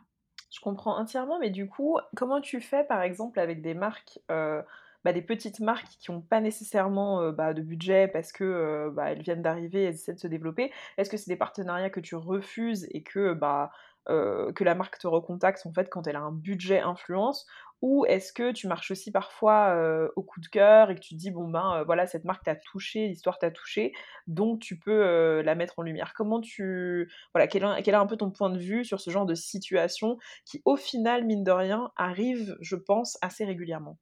Je comprends entièrement, mais du coup, comment tu fais, par exemple, avec des marques, euh, bah, des petites marques qui n'ont pas nécessairement euh, bah, de budget parce qu'elles euh, bah, viennent d'arriver, elles essaient de se développer? Est-ce que c'est des partenariats que tu refuses et que, bah, euh, que la marque te recontacte en fait, quand elle a un budget influence? Ou est-ce que tu marches aussi parfois euh, au coup de cœur et que tu te dis, bon ben euh, voilà, cette marque t'a touché, l'histoire t'a touché, donc tu peux euh, la mettre en lumière. Comment tu... Voilà, quel est, quel est un peu ton point de vue sur ce genre de situation qui, au final, mine de rien, arrive, je pense, assez régulièrement?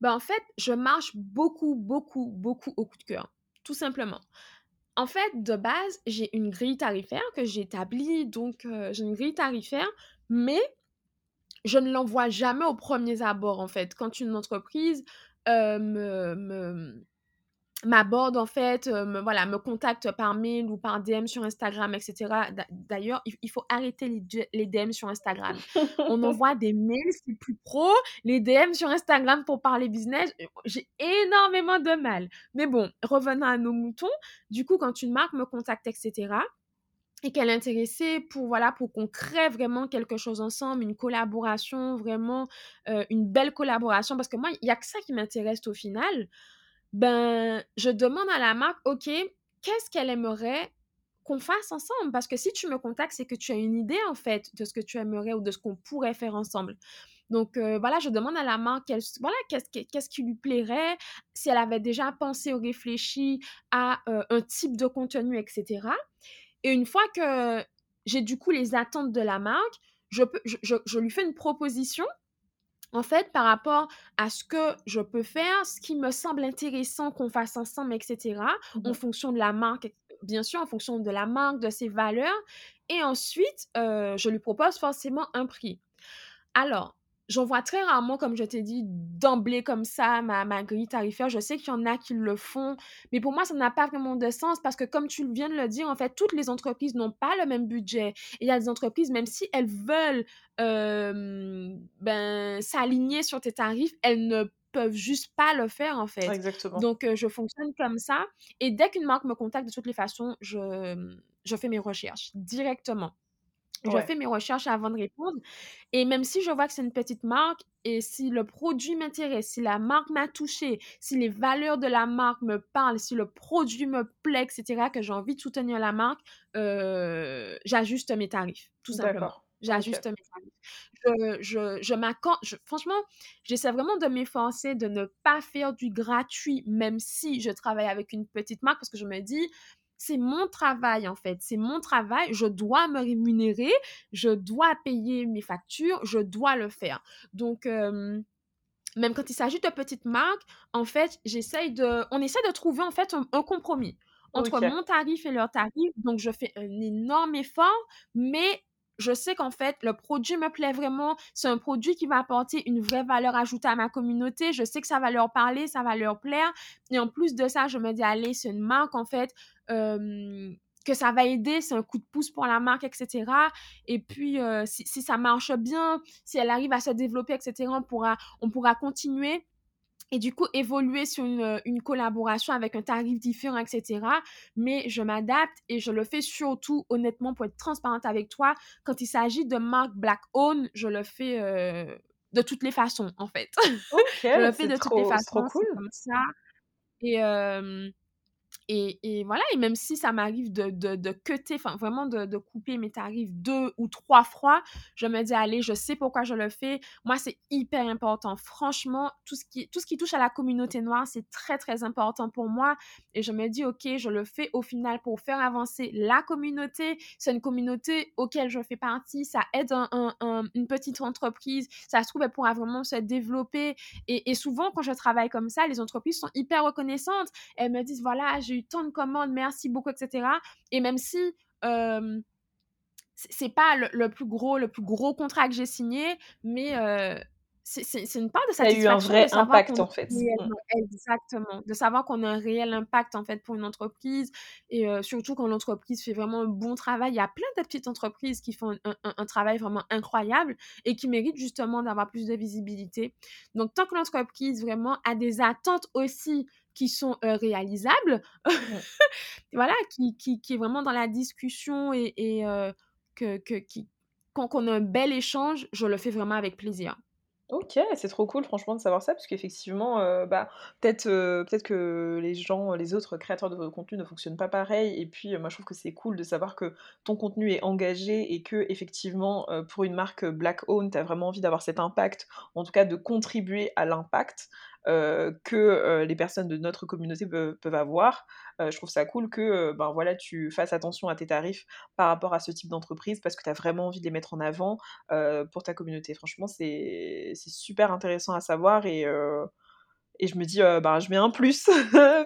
Ben, en fait, je marche beaucoup, beaucoup, beaucoup au coup de cœur, tout simplement. En fait, de base, j'ai une grille tarifaire que j'ai établie, donc euh, j'ai une grille tarifaire, mais... je ne l'envoie jamais aux premiers abords, en fait. Quand une entreprise euh, me, me, m'aborde, en fait, me, voilà, me contacte par mail ou par D M sur Instagram, et cetera. D'ailleurs, il faut arrêter les, les D M sur Instagram. On envoie des mails, c'est plus pro, les D M sur Instagram pour parler business. J'ai énormément de mal. Mais bon, revenons à nos moutons. Du coup, quand une marque me contacte, et cetera, et qu'elle est intéressée pour, voilà, pour qu'on crée vraiment quelque chose ensemble, une collaboration, vraiment euh, une belle collaboration. Parce que moi, il n'y a que ça qui m'intéresse au final. Ben, je demande à la marque, OK, qu'est-ce qu'elle aimerait qu'on fasse ensemble? Parce que si tu me contactes, c'est que tu as une idée, en fait, de ce que tu aimerais ou de ce qu'on pourrait faire ensemble. Donc, euh, voilà, je demande à la marque qu'elle, voilà, qu'est-ce, qu'est-ce qui lui plairait, si elle avait déjà pensé ou réfléchi à euh, un type de contenu, et cetera. Et une fois que j'ai du coup les attentes de la marque, je, peux, je, je, je lui fais une proposition, en fait, par rapport à ce que je peux faire, ce qui me semble intéressant qu'on fasse ensemble, et cetera, mmh. en fonction de la marque, bien sûr, en fonction de la marque, de ses valeurs. Et ensuite, euh, je lui propose forcément un prix. Alors, j'en vois très rarement, comme je t'ai dit, d'emblée comme ça, ma, ma grille tarifaire. Je sais qu'il y en a qui le font, mais pour moi, ça n'a pas vraiment de sens parce que, comme tu viens de le dire, en fait, toutes les entreprises n'ont pas le même budget. Et il y a des entreprises, même si elles veulent euh, ben, s'aligner sur tes tarifs, elles ne peuvent juste pas le faire, en fait. Exactement. Donc, euh, je fonctionne comme ça. Et dès qu'une marque me contacte, de toutes les façons, je, je fais mes recherches directement. Je ouais. fais mes recherches avant de répondre. Et même si je vois que c'est une petite marque, et si le produit m'intéresse, si la marque m'a touchée, si les valeurs de la marque me parlent, si le produit me plaît, et cetera, que j'ai envie de soutenir la marque, euh, j'ajuste mes tarifs, tout simplement. D'accord. J'ajuste okay. mes tarifs. Je, je, je m'accorde... Je, franchement, j'essaie vraiment de m'efforcer de ne pas faire du gratuit, même si je travaille avec une petite marque, parce que je me dis... C'est mon travail, en fait. C'est mon travail. Je dois me rémunérer. Je dois payer mes factures. Je dois le faire. Donc, euh, même quand il s'agit de petites marques, en fait, j'essaye de... On essaie de trouver, en fait, un, un compromis entre okay. mon tarif et leur tarif. Donc, je fais un énorme effort, mais... Je sais qu'en fait, le produit me plaît vraiment. C'est un produit qui va apporter une vraie valeur ajoutée à ma communauté. Je sais que ça va leur parler, ça va leur plaire. Et en plus de ça, je me dis, allez, c'est une marque, en fait, euh, que ça va aider. C'est un coup de pouce pour la marque, et cetera. Et puis, euh, si, si ça marche bien, si elle arrive à se développer, et cetera, on pourra, on pourra continuer. Et du coup, évoluer sur une, une collaboration avec un tarif différent, et cetera. Mais je m'adapte et je le fais surtout, honnêtement, pour être transparente avec toi. Quand il s'agit de marque black-owned, je le fais euh, de toutes les façons, en fait. Okay, je le fais de trop, toutes les façons. C'est trop cool. C'est comme ça. Et, euh, et, et voilà. Et même si ça m'arrive de, de, de cuter, enfin, vraiment de, de couper mes tarifs deux ou trois fois, je me dis, allez, je sais pourquoi je le fais. Moi, c'est hyper important. Franchement, tout ce qui, tout ce qui touche à la communauté noire, c'est très, très important pour moi. Et je me dis, OK, je le fais au final pour faire avancer la communauté. C'est une communauté auquel je fais partie. Ça aide un, un, un, une petite entreprise. Ça se trouve, elle pourra vraiment se développer. Et, et souvent, quand je travaille comme ça, les entreprises sont hyper reconnaissantes. Elles me disent, voilà, j'ai eu tant de commandes, merci beaucoup, et cetera. Et même si... Euh, c'est pas le, le plus gros le plus gros contrat que j'ai signé, mais euh, c'est, c'est, c'est une part de satisfaction. Ça a eu un vrai impact en fait. Réel, exactement, de savoir qu'on a un réel impact en fait pour une entreprise, et euh, surtout quand l'entreprise fait vraiment un bon travail. Il y a plein de petites entreprises qui font un, un, un travail vraiment incroyable et qui méritent justement d'avoir plus de visibilité. Donc tant que l'entreprise vraiment a des attentes aussi qui sont euh, réalisables, voilà, qui, qui, qui est vraiment dans la discussion et, et euh, que, que, qui, quand on a un bel échange, je le fais vraiment avec plaisir. Ok, c'est trop cool franchement de savoir ça, parce qu'effectivement, euh, bah, peut-être, euh, peut-être que les gens, les autres créateurs de contenu ne fonctionnent pas pareil, et puis euh, moi je trouve que c'est cool de savoir que ton contenu est engagé et que effectivement euh, pour une marque Black-owned, t'as vraiment envie d'avoir cet impact, en tout cas de contribuer à l'impact Euh, que euh, les personnes de notre communauté peuvent, peuvent avoir. Euh, je trouve ça cool que euh, ben, voilà, tu fasses attention à tes tarifs par rapport à ce type d'entreprise, parce que tu as vraiment envie de les mettre en avant euh, pour ta communauté. Franchement, c'est, c'est super intéressant à savoir, et, euh, et je me dis, euh, ben, je mets un plus,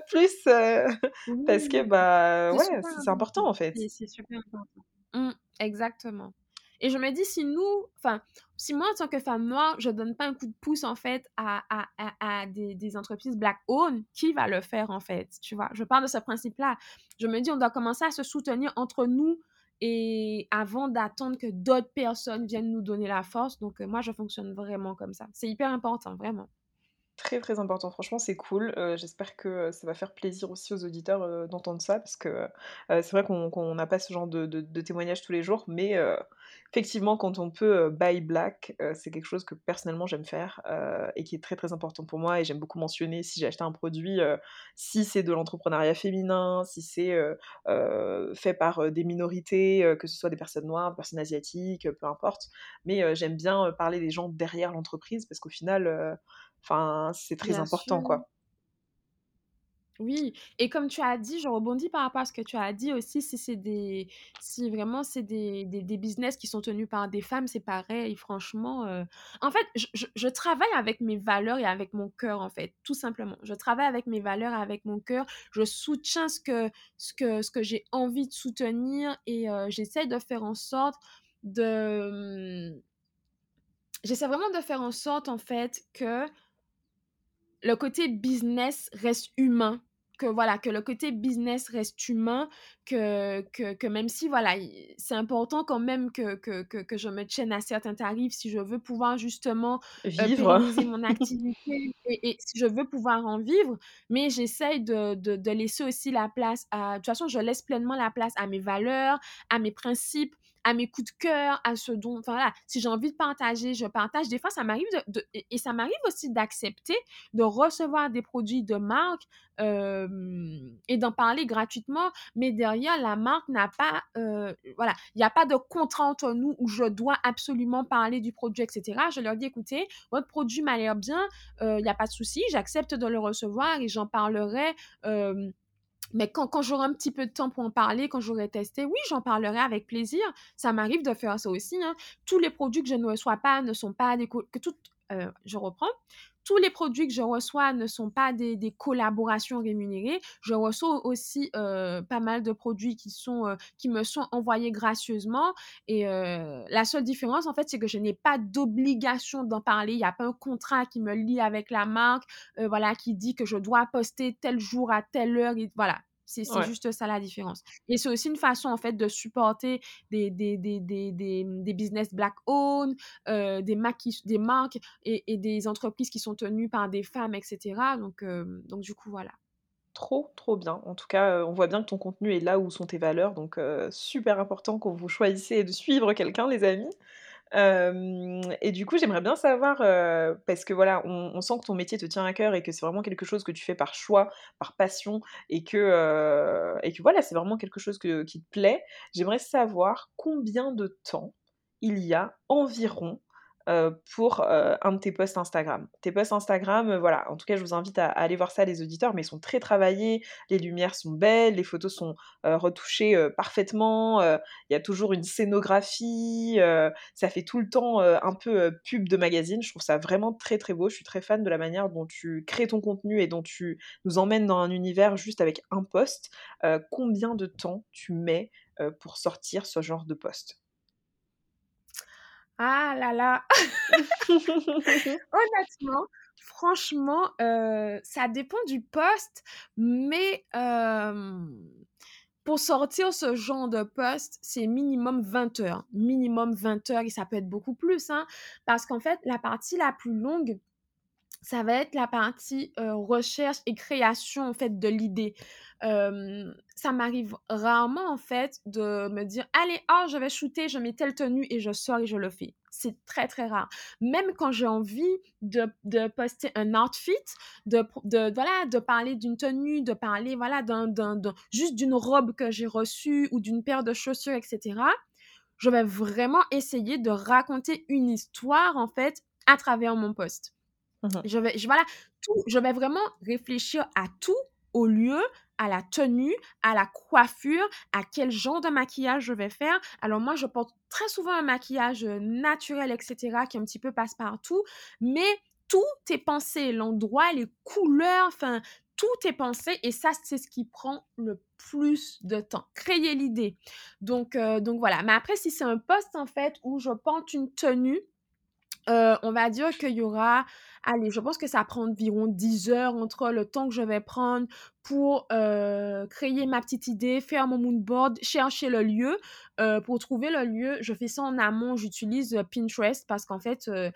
plus euh, oui, parce que bah, c'est, ouais, c'est, c'est important en fait. C'est, c'est super important. Mmh, exactement. Et je me dis, si nous, enfin, si moi, en tant que femme noire, je donne pas un coup de pouce, en fait, à, à, à, à des, des entreprises black-owned, qui va le faire, en fait, tu vois? Je parle de ce principe-là. Je me dis, on doit commencer à se soutenir entre nous, et avant d'attendre que d'autres personnes viennent nous donner la force. Donc, euh, moi, je fonctionne vraiment comme ça. C'est hyper important, vraiment. Très, très important. Franchement, c'est cool. Euh, j'espère que euh, ça va faire plaisir aussi aux auditeurs euh, d'entendre ça, parce que euh, c'est vrai qu'on n'a pas ce genre de, de, de témoignages tous les jours, mais euh, effectivement, quand on peut euh, buy black, euh, c'est quelque chose que personnellement j'aime faire euh, et qui est très, très important pour moi, et j'aime beaucoup mentionner si j'ai acheté un produit, euh, si c'est de l'entrepreneuriat féminin, si c'est euh, euh, fait par euh, des minorités, euh, que ce soit des personnes noires, des personnes asiatiques, euh, peu importe. Mais euh, j'aime bien euh, parler des gens derrière l'entreprise, parce qu'au final... Euh, Enfin, c'est très Bien important, sûr. Quoi. Oui, et comme tu as dit, je rebondis par rapport à ce que tu as dit aussi, si c'est des, si vraiment c'est des, des, des business qui sont tenus par des femmes, c'est pareil, franchement. Euh... En fait, je, je, je travaille avec mes valeurs et avec mon cœur, en fait, tout simplement. Je travaille avec mes valeurs et avec mon cœur. Je soutiens ce que, ce que, ce que j'ai envie de soutenir, et euh, j'essaie de faire en sorte de... J'essaie vraiment de faire en sorte, en fait, que... le côté business reste humain, que voilà, que le côté business reste humain, que, que, que même si, voilà, c'est important quand même que, que, que, que je me tienne à certains tarifs si je veux pouvoir justement vivre, euh, pérenniser mon activité et, et si je veux pouvoir en vivre, mais j'essaye de, de, de laisser aussi la place à, de toute façon, je laisse pleinement la place à mes valeurs, à mes principes, à mes coups de cœur, à ce dont... Enfin, voilà, si j'ai envie de partager, je partage. Des fois, ça m'arrive de... de et ça m'arrive aussi d'accepter de recevoir des produits de marque euh, et d'en parler gratuitement, mais derrière, la marque n'a pas... Euh, voilà, il n'y a pas de contrat entre nous où je dois absolument parler du produit, et cetera. Je leur dis, écoutez, votre produit m'a l'air bien, il euh, n'y a pas de souci, j'accepte de le recevoir et j'en parlerai... Euh, Mais quand, quand j'aurai un petit peu de temps pour en parler, quand j'aurai testé, oui, j'en parlerai avec plaisir. Ça m'arrive de faire ça aussi. Hein. Tous les produits que je ne reçois pas ne sont pas des... Que tout, euh, je reprends. Tous les produits que je reçois ne sont pas des, des collaborations rémunérées. Je reçois aussi euh, pas mal de produits qui, sont, euh, qui me sont envoyés gracieusement. Et euh, la seule différence, en fait, c'est que je n'ai pas d'obligation d'en parler. Il n'y a pas un contrat qui me lie avec la marque, euh, voilà, qui dit que je dois poster tel jour à telle heure. Et voilà, c'est, c'est ouais. juste ça la différence. Et c'est aussi une façon, en fait, de supporter des, des, des, des, des, des business black-owned, euh, des, maquis, des marques et, et des entreprises qui sont tenues par des femmes, et cetera. Donc, euh, donc du coup, voilà. Trop, trop bien. En tout cas, euh, on voit bien que ton contenu est là où sont tes valeurs. Donc, euh, super important quand vous choisissez de suivre quelqu'un, les amis. Euh, et du coup, j'aimerais bien savoir, euh, parce que voilà, on, on sent que ton métier te tient à cœur et que c'est vraiment quelque chose que tu fais par choix, par passion, et que, euh, et que voilà, c'est vraiment quelque chose que, qui te plaît. J'aimerais savoir combien de temps il y a environ Euh, pour euh, un de tes posts Instagram. Tes posts Instagram, euh, voilà, en tout cas, je vous invite à, à aller voir ça, les auditeurs, mais ils sont très travaillés, les lumières sont belles, les photos sont euh, retouchées euh, parfaitement, il euh, y a toujours une scénographie, euh, ça fait tout le temps euh, un peu euh, pub de magazine, je trouve ça vraiment très très beau, je suis très fan de la manière dont tu crées ton contenu et dont tu nous emmènes dans un univers juste avec un post. Euh, combien de temps tu mets euh, pour sortir ce genre de post ? Ah là là. Honnêtement, franchement, euh, ça dépend du poste, mais euh, pour sortir ce genre de poste, c'est minimum vingt heures. Minimum vingt heures, et ça peut être beaucoup plus, hein, parce qu'en fait, la partie la plus longue, ça va être la partie euh, recherche et création, en fait, de l'idée. Euh, ça m'arrive rarement, en fait, de me dire « Allez, oh, je vais shooter, je mets telle tenue et je sors et je le fais. » C'est très, très rare. Même quand j'ai envie de, de poster un outfit, de, de, voilà, de parler d'une tenue, de parler voilà, d'un, d'un, d'un, juste d'une robe que j'ai reçue ou d'une paire de chaussures, et cetera, je vais vraiment essayer de raconter une histoire, en fait, à travers mon post. Je vais, je, voilà, tout, je vais vraiment réfléchir à tout, au lieu, à la tenue, à la coiffure, à quel genre de maquillage je vais faire. Alors moi, je porte très souvent un maquillage naturel, et cetera, qui est un petit peu passe-partout, mais tout est pensé, l'endroit, les couleurs, enfin, tout est pensé, et ça, c'est ce qui prend le plus de temps. Créer l'idée. Donc, euh, donc voilà. Mais après, si c'est un poste, en fait, où je porte une tenue, Euh, on va dire qu'il y aura, allez, je pense que ça prend environ dix heures entre le temps que je vais prendre pour euh, créer ma petite idée, faire mon moodboard, chercher le lieu. Euh, pour trouver le lieu, je fais ça en amont, j'utilise Pinterest parce qu'en fait, euh,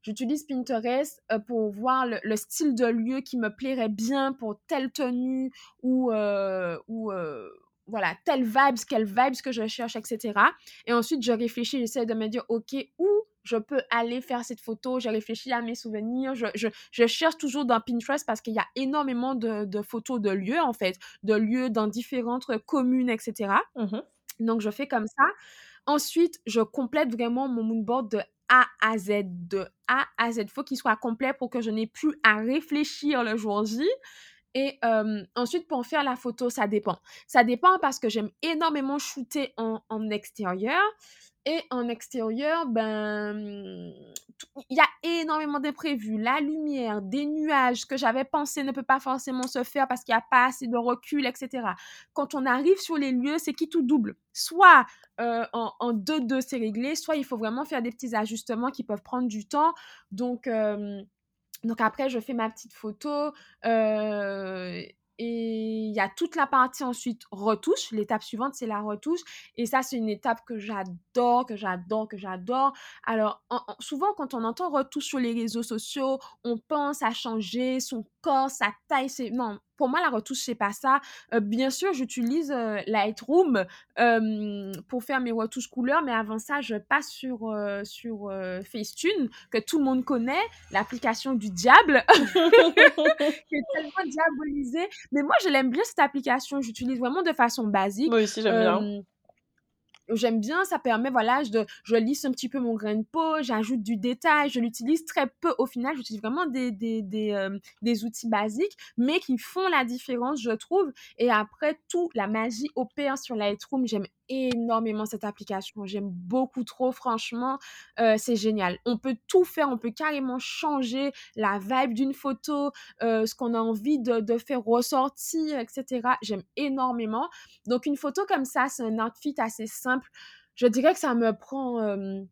j'utilise Pinterest euh, pour voir le, le style de lieu qui me plairait bien pour telle tenue ou... Euh, ou euh, voilà, telle vibes, quelle vibes que je cherche, et cetera. Et ensuite, je réfléchis, j'essaie de me dire, OK, où je peux aller faire cette photo? Je réfléchis à mes souvenirs. Je, je, je cherche toujours dans Pinterest parce qu'il y a énormément de, de photos de lieux, en fait, de lieux dans différentes communes, et cetera. Mm-hmm. Donc, je fais comme ça. Ensuite, je complète vraiment mon moodboard de A à Z, de A à Z. Il faut qu'il soit complet pour que je n'ai plus à réfléchir le jour J. Et euh, ensuite, pour faire la photo, ça dépend. Ça dépend parce que j'aime énormément shooter en, en extérieur. Et en extérieur, ben, il y a énormément d'imprévus. La lumière, des nuages, ce que j'avais pensé ne peut pas forcément se faire parce qu'il n'y a pas assez de recul, et cetera. Quand on arrive sur les lieux, c'est qui tout double. Soit euh, en, en deux deux, c'est réglé, soit il faut vraiment faire des petits ajustements qui peuvent prendre du temps. Donc... Euh, Donc après, je fais ma petite photo euh, et il y a toute la partie ensuite retouche. L'étape suivante, c'est la retouche. Et ça, c'est une étape que j'adore, que j'adore, que j'adore. Alors, en, en, souvent, quand on entend retouche sur les réseaux sociaux, on pense à changer son corps, sa taille. C'est... Non, pour moi, la retouche, c'est pas ça. Euh, bien sûr, j'utilise euh, Lightroom euh, pour faire mes retouches couleurs, mais avant ça, je passe sur, euh, sur euh, FaceTune, que tout le monde connaît, l'application du diable, qui est tellement diabolisée. Mais moi, je l'aime bien, cette application. J'utilise vraiment de façon basique. Moi aussi, j'aime euh, bien. J'aime bien, ça permet, voilà, je, je lisse un petit peu mon grain de peau, j'ajoute du détail, je l'utilise très peu. Au final, j'utilise vraiment des, des, des, euh, des outils basiques, mais qui font la différence, je trouve. Et après, tout, la magie opère sur Lightroom. J'aime énormément cette application. J'aime beaucoup trop, franchement. Euh, c'est génial. On peut tout faire. On peut carrément changer la vibe d'une photo, euh, ce qu'on a envie de, de faire ressortir, et cetera. J'aime énormément. Donc, une photo comme ça, c'est un outfit assez simple. Je dirais que ça me prend euh,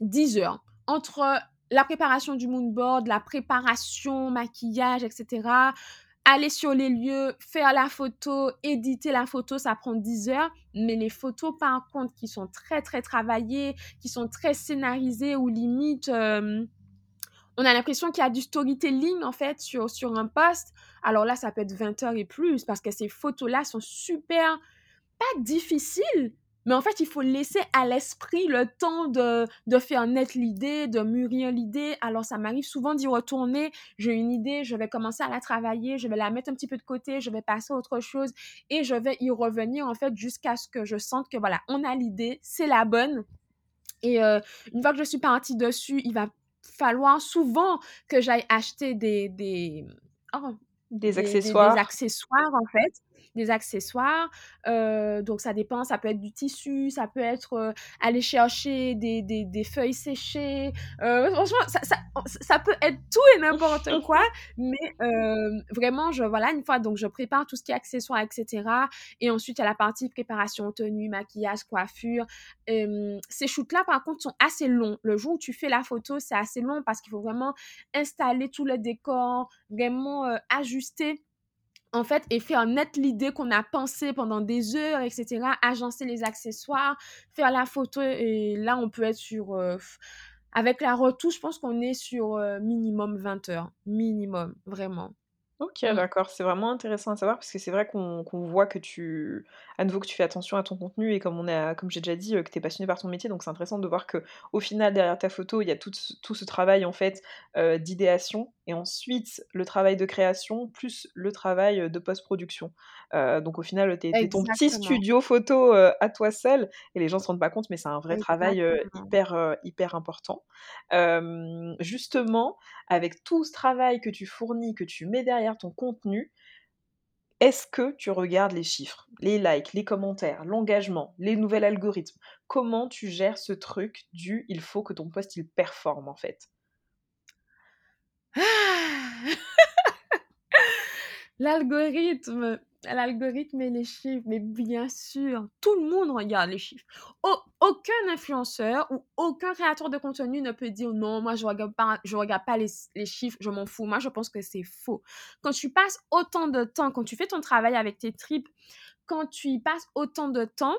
dix heures. Entre la préparation du moodboard, la préparation, maquillage, et cetera, aller sur les lieux, faire la photo, éditer la photo, ça prend dix heures. Mais les photos, par contre, qui sont très, très travaillées, qui sont très scénarisées ou limite... Euh, on a l'impression qu'il y a du storytelling, en fait, sur, sur un post. Alors là, ça peut être vingt heures et plus parce que ces photos-là sont super... Pas difficiles, mais en fait, il faut laisser à l'esprit le temps de, de faire naître l'idée, de mûrir l'idée. Alors, ça m'arrive souvent d'y retourner. J'ai une idée, je vais commencer à la travailler, je vais la mettre un petit peu de côté, je vais passer à autre chose et je vais y revenir, en fait, jusqu'à ce que je sente que, voilà, on a l'idée, c'est la bonne. Et euh, une fois que je suis partie dessus, il va falloir souvent que j'aille acheter des... des... Oh, Des accessoires. Des, des, des accessoires, en fait. des accessoires. Euh, donc, ça dépend. Ça peut être du tissu, ça peut être euh, aller chercher des, des, des feuilles séchées. Euh, franchement, ça, ça, ça peut être tout et n'importe quoi. Mais euh, vraiment, je, voilà, une fois, donc, je prépare tout ce qui est accessoires, et cetera. Et ensuite, il y a la partie préparation, tenue, maquillage, coiffure. Euh, ces shoots-là, par contre, sont assez longs. Le jour où tu fais la photo, c'est assez long parce qu'il faut vraiment installer tout le décor, vraiment euh, ajuster en fait et faire naître l'idée qu'on a pensée pendant des heures, et cetera. Agencer les accessoires, faire la photo et là, on peut être sur... Euh, avec la retouche, je pense qu'on est sur euh, minimum vingt heures. Minimum, vraiment. Ok, Mm. d'accord, c'est vraiment intéressant à savoir parce que c'est vrai qu'on, qu'on voit que tu, à nouveau que tu fais attention à ton contenu et comme on a, comme j'ai déjà dit, euh, que tu es passionné par ton métier, donc c'est intéressant de voir que au final derrière ta photo il y a tout, tout ce travail en fait euh, d'idéation et ensuite le travail de création plus le travail de post-production. Euh, donc au final t'es, t'es ton petit studio photo euh, à toi seul et les gens se rendent pas compte mais c'est un vrai Exactement. travail euh, hyper euh, hyper important. Euh, justement avec tout ce travail que tu fournis, que tu mets derrière ton contenu, est-ce que tu regardes les chiffres, les likes, les commentaires, l'engagement, les nouveaux algorithmes? Comment tu gères ce truc du il faut que ton post il performe en fait? L'algorithme, l'algorithme et les chiffres, mais bien sûr, tout le monde regarde les chiffres. Au- aucun influenceur ou aucun créateur de contenu ne peut dire non, moi je regarde pas, je regarde pas les, les chiffres, je m'en fous. Moi je pense que c'est faux. Quand tu passes autant de temps, quand tu fais ton travail avec tes tripes, quand tu y passes autant de temps,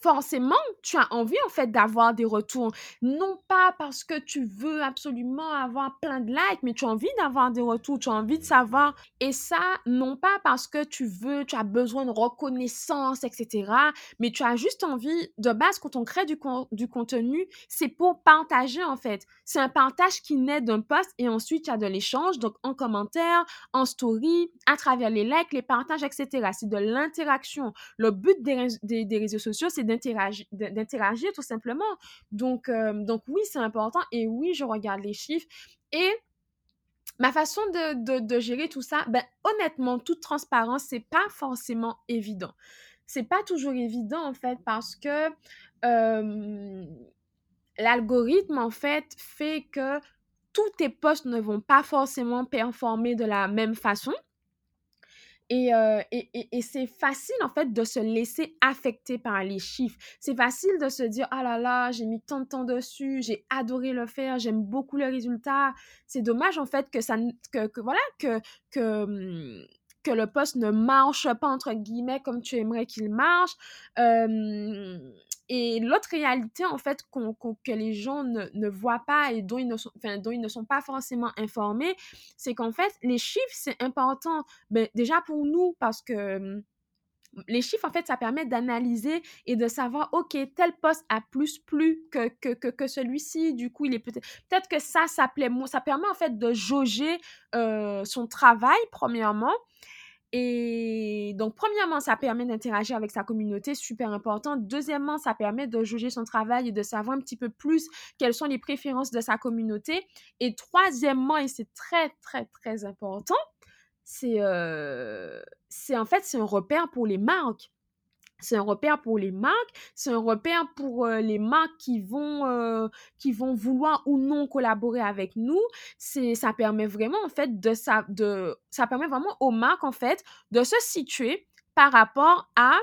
forcément, tu as envie en fait d'avoir des retours, non pas parce que tu veux absolument avoir plein de likes, mais tu as envie d'avoir des retours, tu as envie de savoir, et ça, non pas parce que tu veux, tu as besoin de reconnaissance, et cetera, mais tu as juste envie, de base, quand on crée du, con- du contenu, c'est pour partager en fait, c'est un partage qui naît d'un post, et ensuite, il y a de l'échange, donc en commentaire, en story, à travers les likes, les partages, et cetera, c'est de l'interaction. Le but des, ré- des, des réseaux sociaux, c'est D'interagir, d'interagir tout simplement. Donc, euh, donc oui, c'est important et oui, je regarde les chiffres. Et ma façon de, de, de gérer tout ça, ben, honnêtement, toute transparence, c'est pas forcément évident. C'est pas toujours évident en fait parce que euh, l'algorithme en fait fait que tous tes posts ne vont pas forcément performer de la même façon. Et, euh, et, et, et c'est facile, en fait, de se laisser affecter par les chiffres. C'est facile de se dire « Ah là là, j'ai mis tant de temps dessus, j'ai adoré le faire, j'aime beaucoup le résultat. » C'est dommage, en fait, que ça... Que, que, voilà, que... que que le post ne marche pas, entre guillemets, comme tu aimerais qu'il marche. Euh, et l'autre réalité, en fait, qu'on, qu'on, que les gens ne, ne voient pas et dont ils ne sont, enfin, dont ils ne sont pas forcément informés, c'est qu'en fait, les chiffres, c'est important. Ben, déjà pour nous, parce que... Les chiffres, en fait, ça permet d'analyser et de savoir, OK, tel poste a plus plu que, que, que, que celui-ci. Du coup, il est peut-être... Peut-être que ça, ça plaît moins. Ça permet, en fait, de jauger euh, son travail, premièrement. Et donc, premièrement, ça permet d'interagir avec sa communauté, super important. Deuxièmement, ça permet de jauger son travail et de savoir un petit peu plus quelles sont les préférences de sa communauté. Et troisièmement, et c'est très, très, très important, c'est... Euh... c'est en fait, c'est un repère pour les marques. C'est un repère pour les marques, c'est un repère pour euh, les marques qui vont, euh, qui vont vouloir ou non collaborer avec nous. C'est, ça permet vraiment, en fait, de, sa, de, ça permet vraiment aux marques, en fait, de se situer par rapport à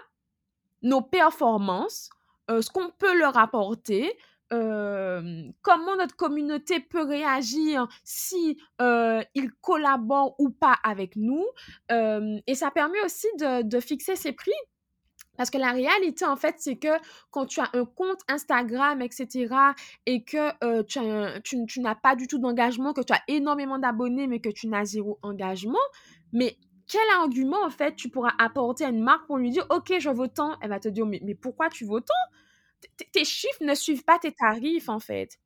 nos performances, euh, ce qu'on peut leur apporter, Euh, comment notre communauté peut réagir si euh, ils collaborent ou pas avec nous euh, et ça permet aussi de, de fixer ses prix parce que la réalité en fait c'est que quand tu as un compte Instagram etc et que euh, tu, as un, tu, tu n'as pas du tout d'engagement, que tu as énormément d'abonnés mais que tu n'as zéro engagement, mais quel argument en fait tu pourras apporter à une marque pour lui dire ok je vaux tant? Elle va te dire mais, mais pourquoi tu vaux tant? T- tes chiffres ne suivent pas tes tarifs, en fait.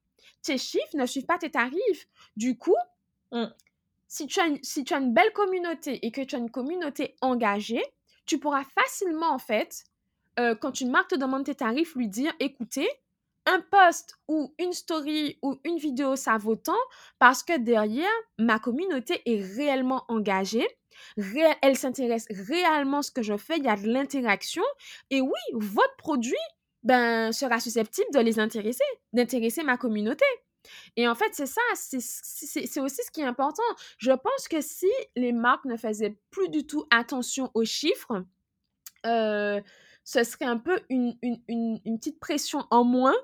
Tes chiffres ne suivent pas tes tarifs. Du coup, mm. si, tu as une, si tu as une belle communauté et que tu as une communauté engagée, tu pourras facilement, en fait, euh, quand une marque te demande tes tarifs, lui dire « Écoutez, un post ou une story ou une vidéo, ça vaut tant parce que derrière, ma communauté est réellement engagée. réel, elle s'intéresse réellement à ce que je fais, il y a de l'interaction. Et oui, votre produit ben, sera susceptible de les intéresser, d'intéresser ma communauté. Et en fait, c'est ça, c'est, c'est, c'est aussi ce qui est important. Je pense que si les marques ne faisaient plus du tout attention aux chiffres, euh, ce serait un peu une, une, une, une petite pression en moins.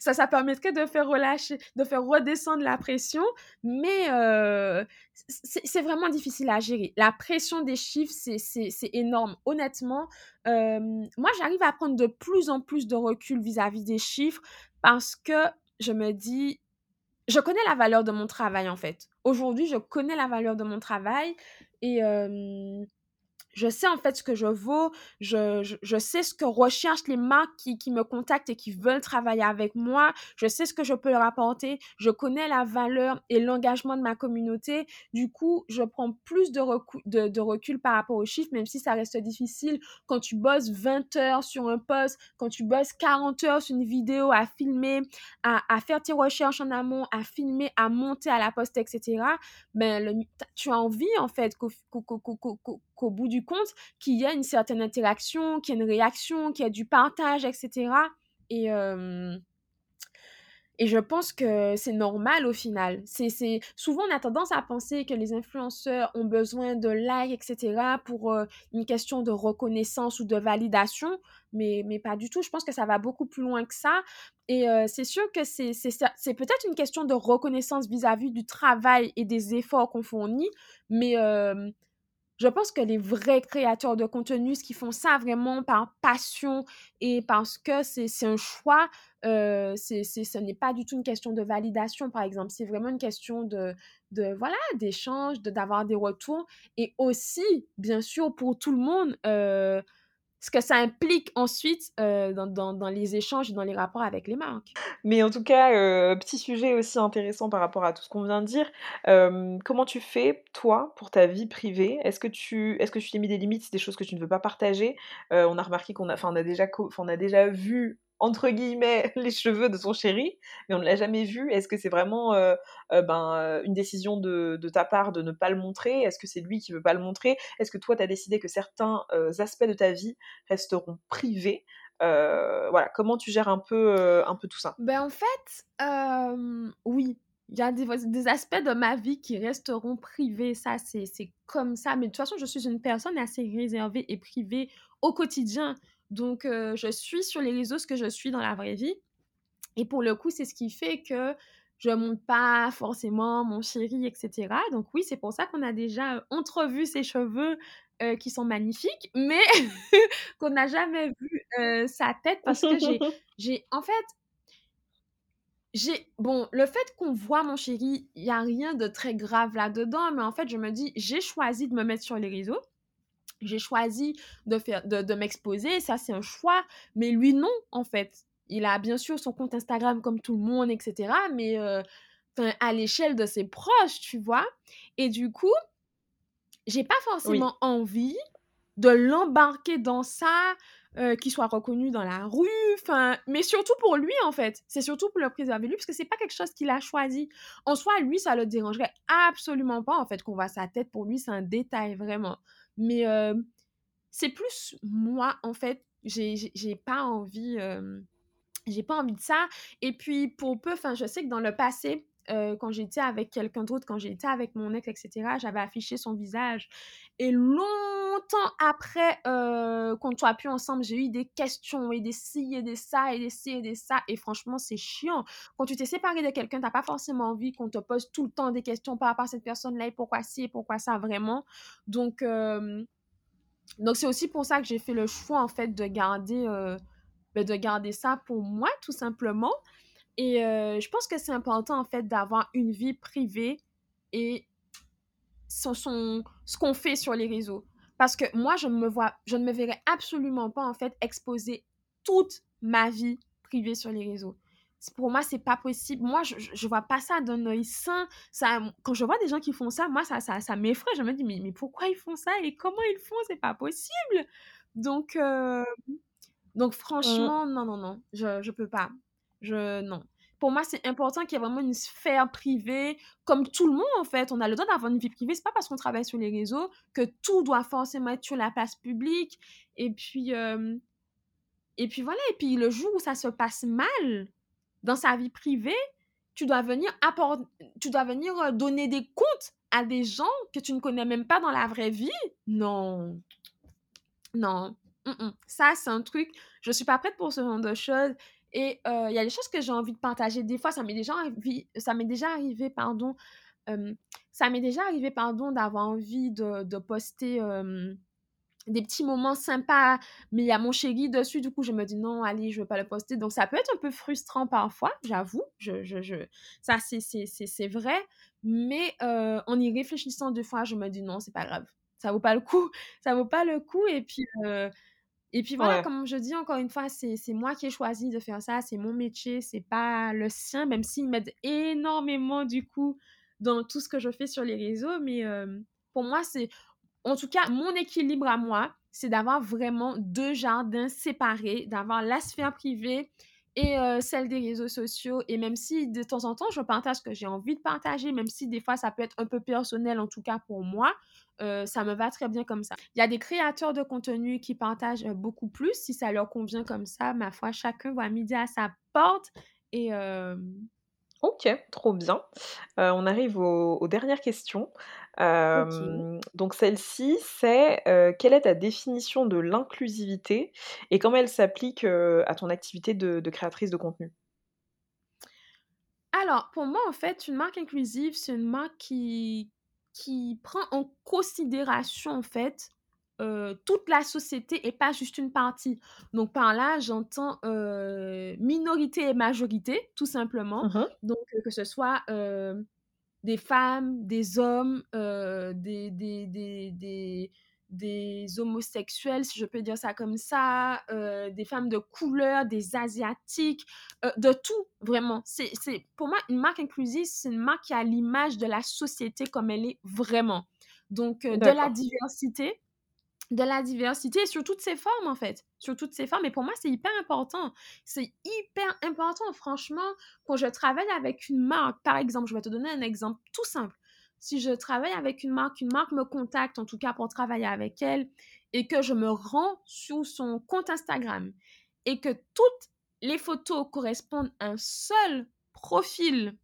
ça, ça permettrait de faire relâcher, de faire redescendre la pression, mais euh, c'est, c'est vraiment difficile à gérer. La pression des chiffres, c'est, c'est, c'est énorme. Honnêtement, euh, moi, j'arrive à prendre de plus en plus de recul vis-à-vis des chiffres parce que je me dis, je connais la valeur de mon travail, en fait. Aujourd'hui, je connais la valeur de mon travail et euh, je sais, en fait, ce que je vaux. Je, je, je sais ce que recherchent les marques qui, qui me contactent et qui veulent travailler avec moi. Je sais ce que je peux leur apporter. Je connais la valeur et l'engagement de ma communauté. Du coup, je prends plus de, recul, de, de recul par rapport aux chiffres, même si ça reste difficile. Quand tu bosses vingt heures sur un post, quand tu bosses quarante heures sur une vidéo à filmer, à, à faire tes recherches en amont, à filmer, à monter, à la poster, et cetera, ben, le, tu as envie, en fait, qu'au, qu'au, qu'au, qu'au, qu'au, qu'au bout du compte, qu'il y a une certaine interaction, qu'il y a une réaction, qu'il y a du partage, et cetera. Et, euh, et je pense que c'est normal au final. C'est, c'est, souvent, on a tendance à penser que les influenceurs ont besoin de likes, et cetera pour euh, une question de reconnaissance ou de validation, mais, mais pas du tout. Je pense que ça va beaucoup plus loin que ça. Et euh, c'est sûr que c'est, c'est, c'est peut-être une question de reconnaissance vis-à-vis du travail et des efforts qu'on fournit, mais... Euh, Je pense que les vrais créateurs de contenu, ceux qui font ça vraiment par passion et parce que c'est, c'est un choix, euh, c'est, c'est, ce n'est pas du tout une question de validation, par exemple. C'est vraiment une question de, de voilà, d'échange, de, d'avoir des retours. Et aussi, bien sûr, pour tout le monde, euh, ce que ça implique ensuite euh, dans, dans, dans les échanges et dans les rapports avec les marques. Mais en tout cas, euh, petit sujet aussi intéressant par rapport à tout ce qu'on vient de dire. Euh, comment tu fais, toi, pour ta vie privée ? Est-ce que tu est-ce que tu t'es mis des limites, des choses que tu ne veux pas partager ? euh, On a remarqué qu'on a, on a, déjà, on a déjà vu, entre guillemets, les cheveux de son chéri, mais on ne l'a jamais vu. Est-ce que c'est vraiment euh, euh, ben, une décision de, de ta part de ne pas le montrer ? Est-ce que c'est lui qui ne veut pas le montrer ? Est-ce que toi, tu as décidé que certains euh, aspects de ta vie resteront privés ? euh, Voilà, comment tu gères un peu, euh, un peu tout ça ? Ben en fait, euh, oui. Il y a des, des aspects de ma vie qui resteront privés, ça, c'est, c'est comme ça. Mais de toute façon, je suis une personne assez réservée et privée au quotidien. Donc, euh, je suis sur les réseaux ce que je suis dans la vraie vie. Et pour le coup, c'est ce qui fait que je ne monte pas forcément mon chéri, et cetera. Donc oui, c'est pour ça qu'on a déjà entrevu ses cheveux euh, qui sont magnifiques, mais qu'on n'a jamais vu euh, sa tête parce que j'ai, j'ai en fait... J'ai, bon, le fait qu'on voit mon chéri, il n'y a rien de très grave là-dedans, mais en fait, je me dis, j'ai choisi de me mettre sur les réseaux, j'ai choisi de, faire, de, de m'exposer, ça c'est un choix, mais lui non, en fait. Il a bien sûr son compte Instagram comme tout le monde, et cetera, mais euh, à l'échelle de ses proches, tu vois. Et du coup, j'ai pas forcément oui. envie de l'embarquer dans ça... Euh, qu'il soit reconnu dans la rue, enfin, mais surtout pour lui en fait, c'est surtout pour le préserver lui parce que c'est pas quelque chose qu'il a choisi. En soi, lui, ça le dérangerait absolument pas en fait qu'on voit sa tête. Pour lui, c'est un détail vraiment. Mais euh, c'est plus moi en fait, j'ai j'ai, j'ai pas envie, euh, j'ai pas envie de ça. Et puis pour peu, enfin, je sais que dans le passé. Euh, quand j'étais avec quelqu'un d'autre, quand j'étais avec mon ex, et cetera, j'avais affiché son visage. Et longtemps après euh, qu'on soit plus ensemble, j'ai eu des questions et des ci et des ça et des ci et des ça. Et franchement, c'est chiant. Quand tu t'es séparé de quelqu'un, t'as pas forcément envie qu'on te pose tout le temps des questions par rapport à cette personne-là et pourquoi ci et pourquoi ça vraiment. Donc, euh, donc c'est aussi pour ça que j'ai fait le choix en fait de garder, euh, de garder ça pour moi tout simplement. Et euh, je pense que c'est important, en fait, d'avoir une vie privée et son, son, ce qu'on fait sur les réseaux. Parce que moi, je, me vois, je ne me verrais absolument pas, en fait, exposer toute ma vie privée sur les réseaux. C'est, pour moi, c'est pas possible. Moi, je ne vois pas ça d'un œil sain. Ça, quand je vois des gens qui font ça, moi, ça, ça, ça m'effraie. Je me dis, mais, mais pourquoi ils font ça et comment ils font ? C'est pas possible. Donc, euh, donc franchement, euh... non, non, non, je ne peux pas. Je, non. pour moi, c'est important qu'il y ait vraiment une sphère privée, comme tout le monde, en fait. On a le droit d'avoir une vie privée. C'est pas parce qu'on travaille sur les réseaux que tout doit forcément être sur la place publique. Et puis, euh, et puis voilà. Et puis, le jour où ça se passe mal dans sa vie privée, tu dois venir, apport... tu dois venir donner des comptes à des gens que tu ne connais même pas dans la vraie vie. Non. Non. Mm-mm. Ça, c'est un truc... Je suis pas prête pour ce genre de choses. Et il euh, y a des choses que j'ai envie de partager. Des fois, ça m'est déjà, envi- ça m'est déjà arrivé, pardon, euh, ça m'est déjà arrivé, pardon, d'avoir envie de, de poster euh, des petits moments sympas, mais il y a mon chéri dessus, du coup, je me dis non, allez, je ne veux pas le poster. Donc, ça peut être un peu frustrant parfois, j'avoue, je, je, je, ça, c'est, c'est, c'est, c'est vrai, mais euh, en y réfléchissant deux fois, je me dis non, c'est pas grave, ça vaut pas le coup, ça vaut pas le coup, et puis... Euh, Et puis voilà, ouais. Comme je dis encore une fois, c'est, c'est moi qui ai choisi de faire ça, c'est mon métier, c'est pas le sien, même s'il m'aide énormément du coup dans tout ce que je fais sur les réseaux. Mais euh, pour moi, c'est, en tout cas, mon équilibre à moi, c'est d'avoir vraiment deux jardins séparés, d'avoir la sphère privée et euh, celle des réseaux sociaux. Et même si de temps en temps, je partage ce que j'ai envie de partager, même si des fois, ça peut être un peu personnel, en tout cas pour moi, Euh, ça me va très bien comme ça. Il y a des créateurs de contenu qui partagent euh, beaucoup plus. Si ça leur convient comme ça, ma foi, chacun voit midi à sa porte. Et euh... Ok, trop bien. Euh, on arrive aux, aux dernières questions. Euh, okay. Donc celle-ci, c'est euh, quelle est ta définition de l'inclusivité et comment elle s'applique euh, à ton activité de, de créatrice de contenu ? Alors, pour moi, en fait, une marque inclusive, c'est une marque qui... qui prend en considération, en fait, euh, toute la société et pas juste une partie. Donc, par là, j'entends euh, minorité et majorité, tout simplement. Mm-hmm. Donc, euh, que ce soit euh, des femmes, des hommes, euh, des, des, des, des, des homosexuels, si je peux dire ça comme ça, euh, des femmes de couleur, des asiatiques, euh, de tout, vraiment. C'est, c'est, pour moi, une marque inclusive, c'est une marque qui a l'image de la société comme elle est vraiment. Donc, euh, de la diversité, de la diversité, sur toutes ses formes, en fait, sur toutes ses formes. Et pour moi, c'est hyper important. C'est hyper important, franchement, quand je travaille avec une marque, par exemple, je vais te donner un exemple tout simple. Si je travaille avec une marque, une marque me contacte, en tout cas pour travailler avec elle, et que je me rends sur son compte Instagram et que toutes les photos correspondent à un seul profil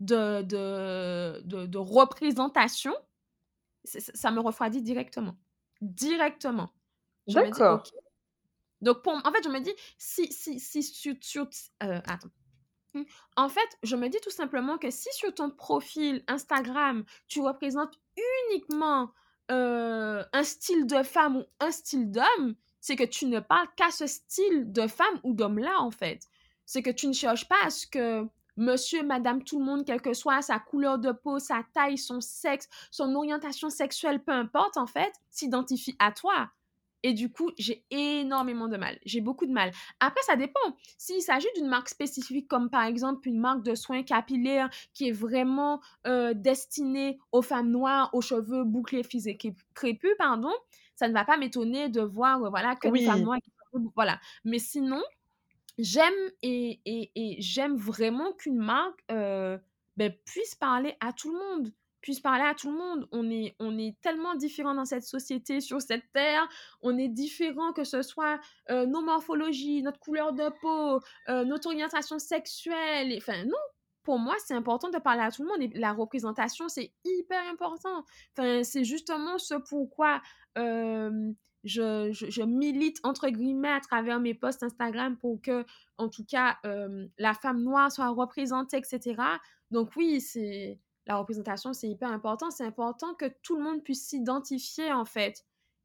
de, de, de, de représentation, ça me refroidit directement. Directement. Je D'accord. Me dis, okay. Donc, pour, en fait, je me dis, si, si, si, sur... sur euh, attends. En fait, je me dis tout simplement que si sur ton profil Instagram, tu représentes uniquement euh, un style de femme ou un style d'homme, c'est que tu ne parles qu'à ce style de femme ou d'homme-là, en fait. C'est que tu ne cherches pas à ce que monsieur, madame, tout le monde, quelle que soit sa couleur de peau, sa taille, son sexe, son orientation sexuelle, peu importe, en fait, s'identifie à toi. Et du coup, j'ai énormément de mal. J'ai beaucoup de mal. Après, ça dépend. S'il s'agit d'une marque spécifique, comme par exemple une marque de soins capillaires qui est vraiment euh, destinée aux femmes noires, aux cheveux bouclés, frisés, crépus, pardon, ça ne va pas m'étonner de voir, euh, voilà, que oui. Des femmes noires, voilà. Mais sinon, j'aime et, et, et j'aime vraiment qu'une marque euh, ben, puisse parler à tout le monde. puisse parler à tout le monde. On est, on est tellement différents dans cette société, sur cette terre. On est différents, que ce soit euh, nos morphologies, notre couleur de peau, euh, notre orientation sexuelle. Enfin, non, pour moi, c'est important de parler à tout le monde. Et la représentation, c'est hyper important. Enfin, c'est justement ce pourquoi euh, je, je, je milite, entre guillemets, à travers mes posts Instagram pour que, en tout cas, euh, la femme noire soit représentée, et cetera. Donc oui, c'est... La représentation, c'est hyper important. C'est important que tout le monde puisse s'identifier, en fait.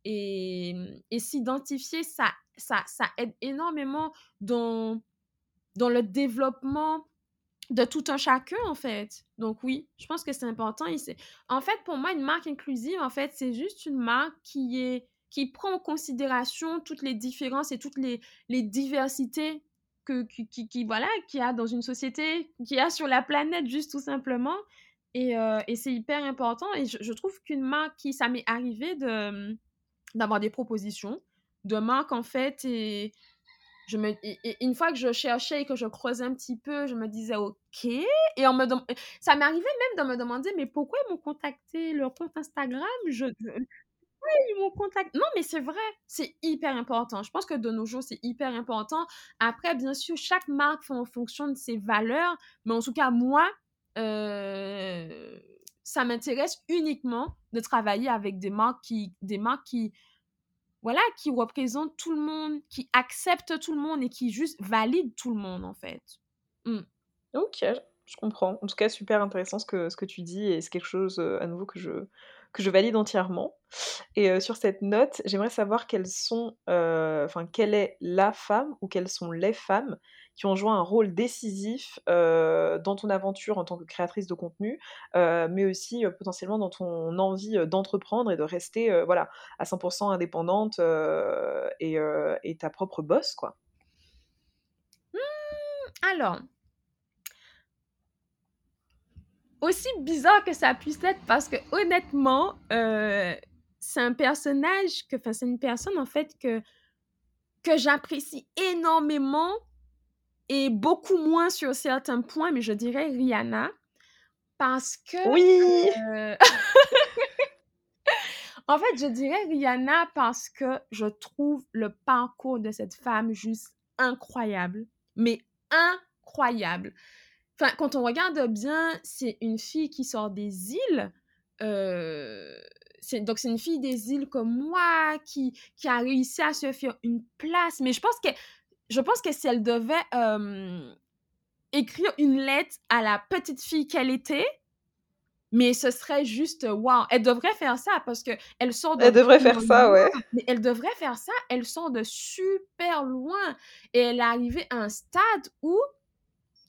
Et, et s'identifier, ça, ça, ça aide énormément dans, dans le développement de tout un chacun, en fait. Donc oui, je pense que c'est important. C'est... En fait, pour moi, une marque inclusive, en fait, c'est juste une marque qui, est, qui prend en considération toutes les différences et toutes les, les diversités que, qui, qui, qui, voilà, qu'il y a dans une société, qu'il y a sur la planète, juste tout simplement. Et, euh, et c'est hyper important. Et je, je trouve qu'une marque qui... Ça m'est arrivé de, d'avoir des propositions de marques, en fait, et, Je me, et, et une fois que je cherchais et que je creusais un petit peu, je me disais ok. Et on me dem... ça m'arrivait même de me demander mais pourquoi ils m'ont contacté leur compte Instagram. Je... Oui, ils m'ont contacté. Non, mais c'est vrai, c'est hyper important. Je pense que de nos jours, c'est hyper important. Après, bien sûr, chaque marque fait en fonction de ses valeurs, mais en tout cas, moi, euh, ça m'intéresse uniquement de travailler avec des marques qui, des marques qui, voilà, qui représentent tout le monde, qui acceptent tout le monde et qui juste valident tout le monde, en fait. Mm. Ok, je comprends. En tout cas, super intéressant ce que, ce que tu dis et c'est quelque chose, euh, à nouveau, que je... que je valide entièrement. Et euh, sur cette note, j'aimerais savoir quelles sont, euh, enfin, quelle est la femme ou quelles sont les femmes qui ont joué un rôle décisif euh, dans ton aventure en tant que créatrice de contenu, euh, mais aussi euh, potentiellement dans ton envie euh, d'entreprendre et de rester euh, voilà, à cent pour cent indépendante euh, et, euh, et ta propre boss, quoi. Mmh, alors... Aussi bizarre que ça puisse être, parce que honnêtement, euh, c'est un personnage, que, enfin c'est une personne en fait que, que j'apprécie énormément et beaucoup moins sur certains points, mais je dirais Rihanna, parce que... Oui euh... En fait, je dirais Rihanna parce que je trouve le parcours de cette femme juste incroyable, mais incroyable. Enfin, quand on regarde bien, c'est une fille qui sort des îles. Euh, c'est, donc, c'est une fille des îles comme moi qui, qui a réussi à se faire une place. Mais je pense que, je pense que si elle devait euh, écrire une lettre à la petite fille qu'elle était, mais ce serait juste waouh. Elle devrait faire ça parce qu'elle sort de... Elle devrait faire ça, ouais. Mais elle devrait faire ça. Elle sort de super loin. Et elle est arrivée à un stade où...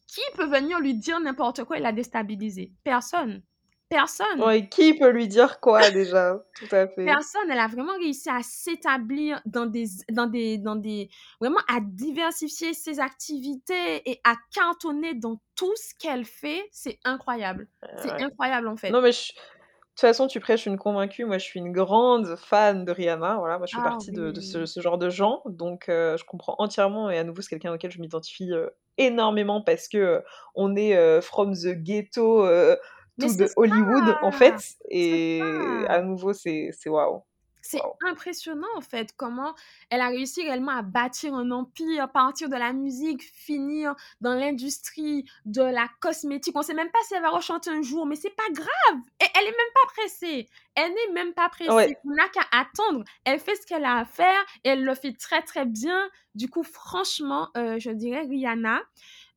Qui peut venir lui dire n'importe quoi et la déstabiliser? Personne. Personne. Oui, qui peut lui dire quoi déjà? Tout à fait. Personne. Elle a vraiment réussi à s'établir dans des, dans des, dans des, vraiment à diversifier ses activités et à cantonner dans tout ce qu'elle fait. C'est incroyable. C'est ouais. incroyable en fait. Non mais je... De toute façon, tu prêches une convaincue. Moi, je suis une grande fan de Rihanna. Voilà, moi, je fais ah, partie oui. de, de ce, ce genre de gens. Donc, euh, je comprends entièrement. Et à nouveau, c'est quelqu'un auquel je m'identifie euh, énormément parce que euh, on est euh, from the ghetto euh, tout de Hollywood, ça. en fait. Et à nouveau, c'est, c'est waouh. C'est wow. impressionnant, en fait, comment elle a réussi réellement à bâtir un empire, partir de la musique, finir dans l'industrie de la cosmétique. On ne sait même pas si elle va rechanter un jour, mais ce n'est pas grave. Et elle n'est même pas pressée. Elle n'est même pas pressée. Ouais. On n'a qu'à attendre. Elle fait ce qu'elle a à faire et elle le fait très, très bien. Du coup, franchement, euh, je dirais Rihanna.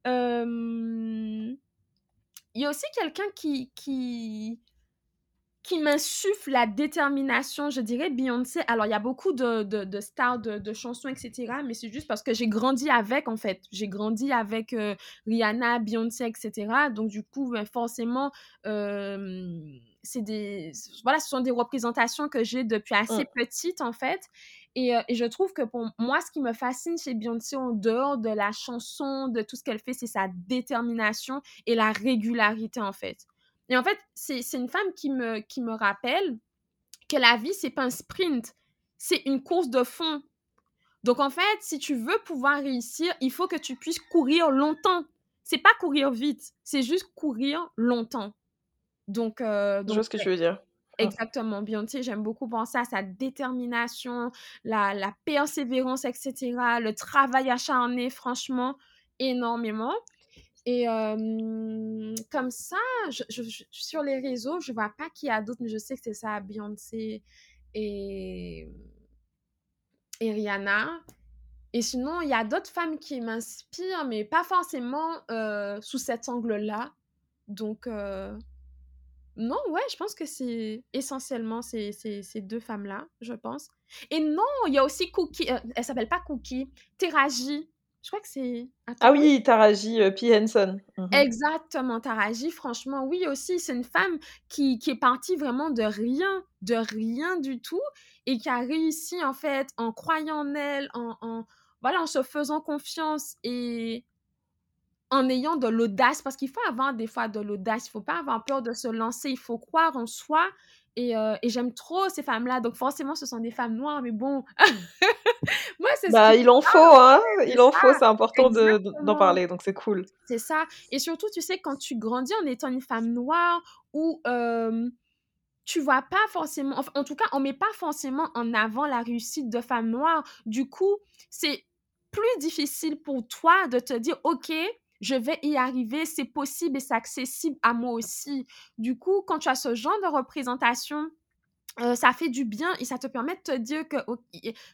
Euh... Il y a aussi quelqu'un qui... qui... qui m'insuffle la détermination, je dirais Beyoncé. Alors, il y a beaucoup de, de, de stars, de, de chansons, et cetera. Mais c'est juste parce que j'ai grandi avec, en fait. J'ai grandi avec euh, Rihanna, Beyoncé, et cetera. Donc, du coup, ben, forcément, euh, c'est des, voilà, ce sont des représentations que j'ai depuis assez mmh. petite, en fait. Et, euh, et je trouve que pour moi, ce qui me fascine chez Beyoncé, en dehors de la chanson, de tout ce qu'elle fait, c'est sa détermination et la régularité, en fait. Et en fait, c'est, c'est une femme qui me, qui me rappelle que la vie, c'est pas un sprint, c'est une course de fond. Donc, en fait, si tu veux pouvoir réussir, il faut que tu puisses courir longtemps. C'est pas courir vite, c'est juste courir longtemps. Donc, euh, donc je vois ce que tu veux dire. Exactement. Beyoncé, j'aime beaucoup penser à sa détermination, la, la persévérance, et cetera. Le travail acharné, franchement, énormément. Et euh, comme ça, je, je, je, sur les réseaux, je ne vois pas qu'il y a d'autres, mais je sais que c'est ça, Beyoncé et, et Rihanna. Et sinon, il y a d'autres femmes qui m'inspirent, mais pas forcément euh, sous cet angle-là. Donc, euh, non, ouais, je pense que c'est essentiellement ces, ces, ces deux femmes-là, je pense. Et non, il y a aussi Cookie, euh, elle ne s'appelle pas Cookie, Taraji. Je crois que c'est... Attends, ah oui, Taraji euh, P. Henson. Mmh. Exactement, Taraji, franchement, oui, aussi, c'est une femme qui, qui est partie vraiment de rien, de rien du tout, et qui a réussi, en fait, en croyant en elle, en, en, voilà, en se faisant confiance, et en ayant de l'audace, parce qu'il faut avoir des fois de l'audace, il faut pas avoir peur de se lancer, il faut croire en soi, et, euh, et j'aime trop ces femmes-là, donc forcément ce sont des femmes noires, mais bon, moi c'est bah, ce il en faut, hein, il en faut, c'est important de, d'en parler, donc c'est cool. C'est ça, et surtout tu sais, quand tu grandis en étant une femme noire, ou euh, tu vois pas forcément, enfin, en tout cas on met pas forcément en avant la réussite de femmes noires, du coup c'est plus difficile pour toi de te dire ok, je vais y arriver, c'est possible et c'est accessible à moi aussi. Du coup, quand tu as ce genre de représentation, euh, ça fait du bien et ça te permet de te dire que,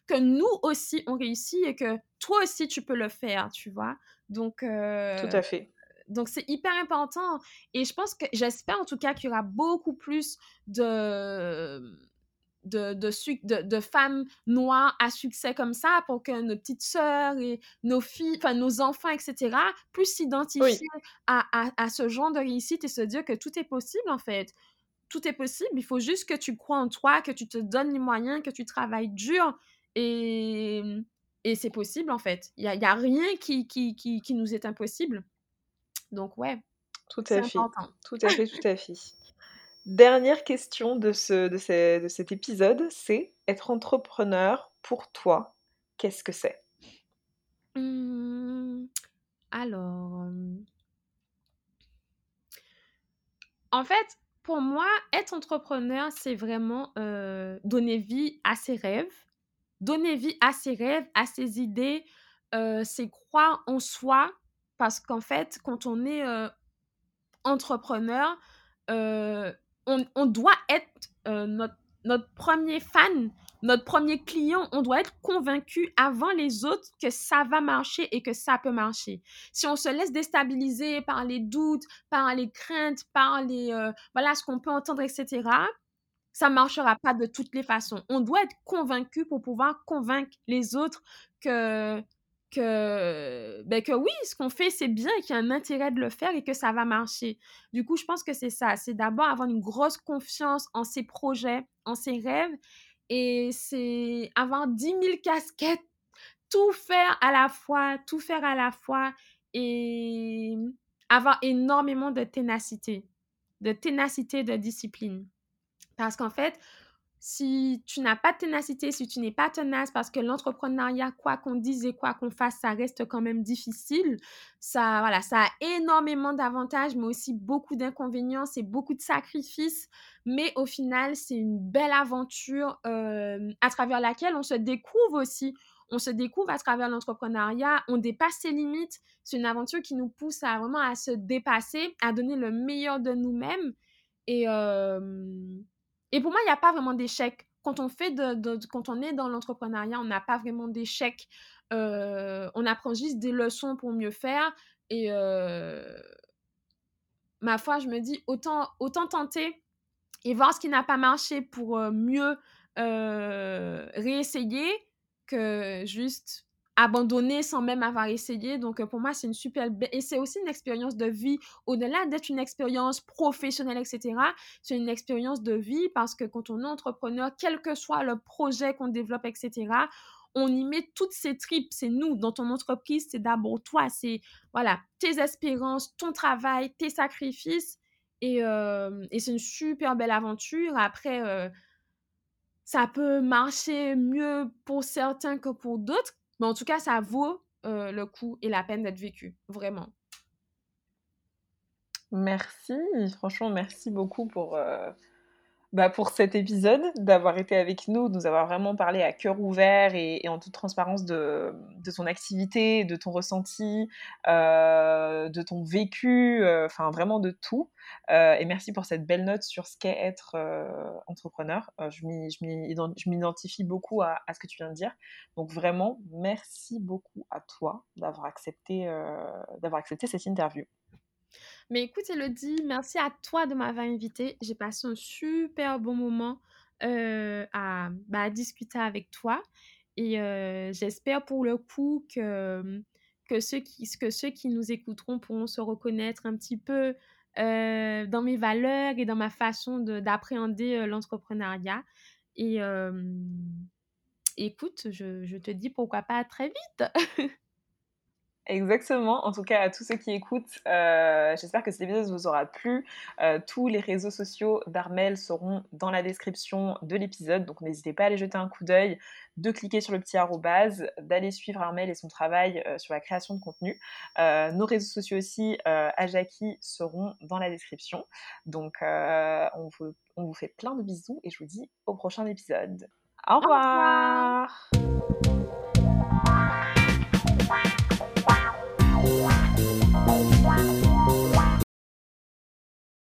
que nous aussi, on réussit et que toi aussi, tu peux le faire, tu vois. Donc, euh, tout à fait. Donc, c'est hyper important. Et je pense que, j'espère en tout cas qu'il y aura beaucoup plus de... De, de, de, de femmes noires à succès comme ça pour que nos petites sœurs et nos filles, enfin nos enfants, et cetera puissent s'identifier oui. à, à, à ce genre de réussite et se dire que tout est possible en fait. Tout est possible, il faut juste que tu crois en toi, que tu te donnes les moyens, que tu travailles dur et, et c'est possible en fait. Il n'y a, y a rien qui, qui, qui, qui nous est impossible. Donc ouais, tout à fait. Important. Tout à fait, tout à fait. Dernière question de, ce, de, ce, de cet épisode, c'est être entrepreneur pour toi, qu'est-ce que c'est ? Hum, alors, en fait, pour moi, être entrepreneur, c'est vraiment euh, donner vie à ses rêves, donner vie à ses rêves, à ses idées, euh, c'est croire en soi, parce qu'en fait, quand on est euh, entrepreneur, euh, On, on doit être euh, notre, notre premier fan, notre premier client. On doit être convaincu avant les autres que ça va marcher et que ça peut marcher. Si on se laisse déstabiliser par les doutes, par les craintes, par les, euh, voilà, ce qu'on peut entendre, et cetera, ça ne marchera pas de toutes les façons. On doit être convaincu pour pouvoir convaincre les autres que... Que, ben que oui, ce qu'on fait, c'est bien et qu'il y a un intérêt de le faire et que ça va marcher. Du coup, je pense que c'est ça. C'est d'abord avoir une grosse confiance en ses projets, en ses rêves. Et c'est avoir dix mille casquettes, tout faire à la fois, tout faire à la fois et avoir énormément de ténacité, de ténacité, de discipline. Parce qu'en fait, si tu n'as pas de ténacité, si tu n'es pas tenace, parce que l'entrepreneuriat, quoi qu'on dise et quoi qu'on fasse, ça reste quand même difficile. Ça, voilà, ça a énormément d'avantages, mais aussi beaucoup d'inconvénients, c'est beaucoup de sacrifices. Mais au final, c'est une belle aventure euh, à travers laquelle on se découvre aussi. On se découvre à travers l'entrepreneuriat, on dépasse ses limites. C'est une aventure qui nous pousse à vraiment à se dépasser, à donner le meilleur de nous-mêmes. Et... Euh, Et pour moi, il n'y a pas vraiment d'échec. Quand on, fait de, de, de, quand on est dans l'entrepreneuriat, on n'a pas vraiment d'échec. Euh, on apprend juste des leçons pour mieux faire. Et euh, ma foi, je me dis, autant, autant tenter et voir ce qui n'a pas marché pour mieux euh, réessayer que juste abandonner sans même avoir essayé. Donc, pour moi, c'est une super... Et c'est aussi une expérience de vie. Au-delà d'être une expérience professionnelle, et cetera, c'est une expérience de vie parce que quand on est entrepreneur, quel que soit le projet qu'on développe, et cetera, on y met toutes ses tripes. C'est nous. Dans ton entreprise, c'est d'abord toi. C'est, voilà, tes espérances, ton travail, tes sacrifices. Et, euh, et c'est une super belle aventure. Après... Euh, ça peut marcher mieux pour certains que pour d'autres. Mais en tout cas, ça vaut euh, le coup et la peine d'être vécu, vraiment. Merci, franchement, merci beaucoup pour, euh, bah pour cet épisode, d'avoir été avec nous, de nous avoir vraiment parlé à cœur ouvert et, et en toute transparence de, de ton activité, de ton ressenti, euh, de ton vécu, euh, enfin vraiment de tout. Euh, et merci pour cette belle note sur ce qu'est être euh, entrepreneur. Euh, je, m'y, je, m'y, je m'identifie beaucoup à, à ce que tu viens de dire. Donc vraiment, merci beaucoup à toi d'avoir accepté, euh, d'avoir accepté cette interview. Mais écoute Elodie, merci à toi de m'avoir invitée. J'ai passé un super bon moment euh, à, bah, à discuter avec toi. Et euh, j'espère pour le coup que, que, ceux qui, que ceux qui nous écouteront pourront se reconnaître un petit peu Euh, dans mes valeurs et dans ma façon de, d'appréhender euh, l'entrepreneuriat. Et euh, écoute, je, je te dis pourquoi pas très vite. Exactement, en tout cas à tous ceux qui écoutent, euh, j'espère que cet épisode vous aura plu. Euh, tous les réseaux sociaux d'Armelle seront dans la description de l'épisode, donc n'hésitez pas à aller jeter un coup d'œil, de cliquer sur le petit arrobase, d'aller suivre Armelle et son travail euh, sur la création de contenu. Euh, nos réseaux sociaux aussi euh, à Jacky seront dans la description, donc euh, on, vous, on vous fait plein de bisous et je vous dis au prochain épisode. Au revoir, au revoir.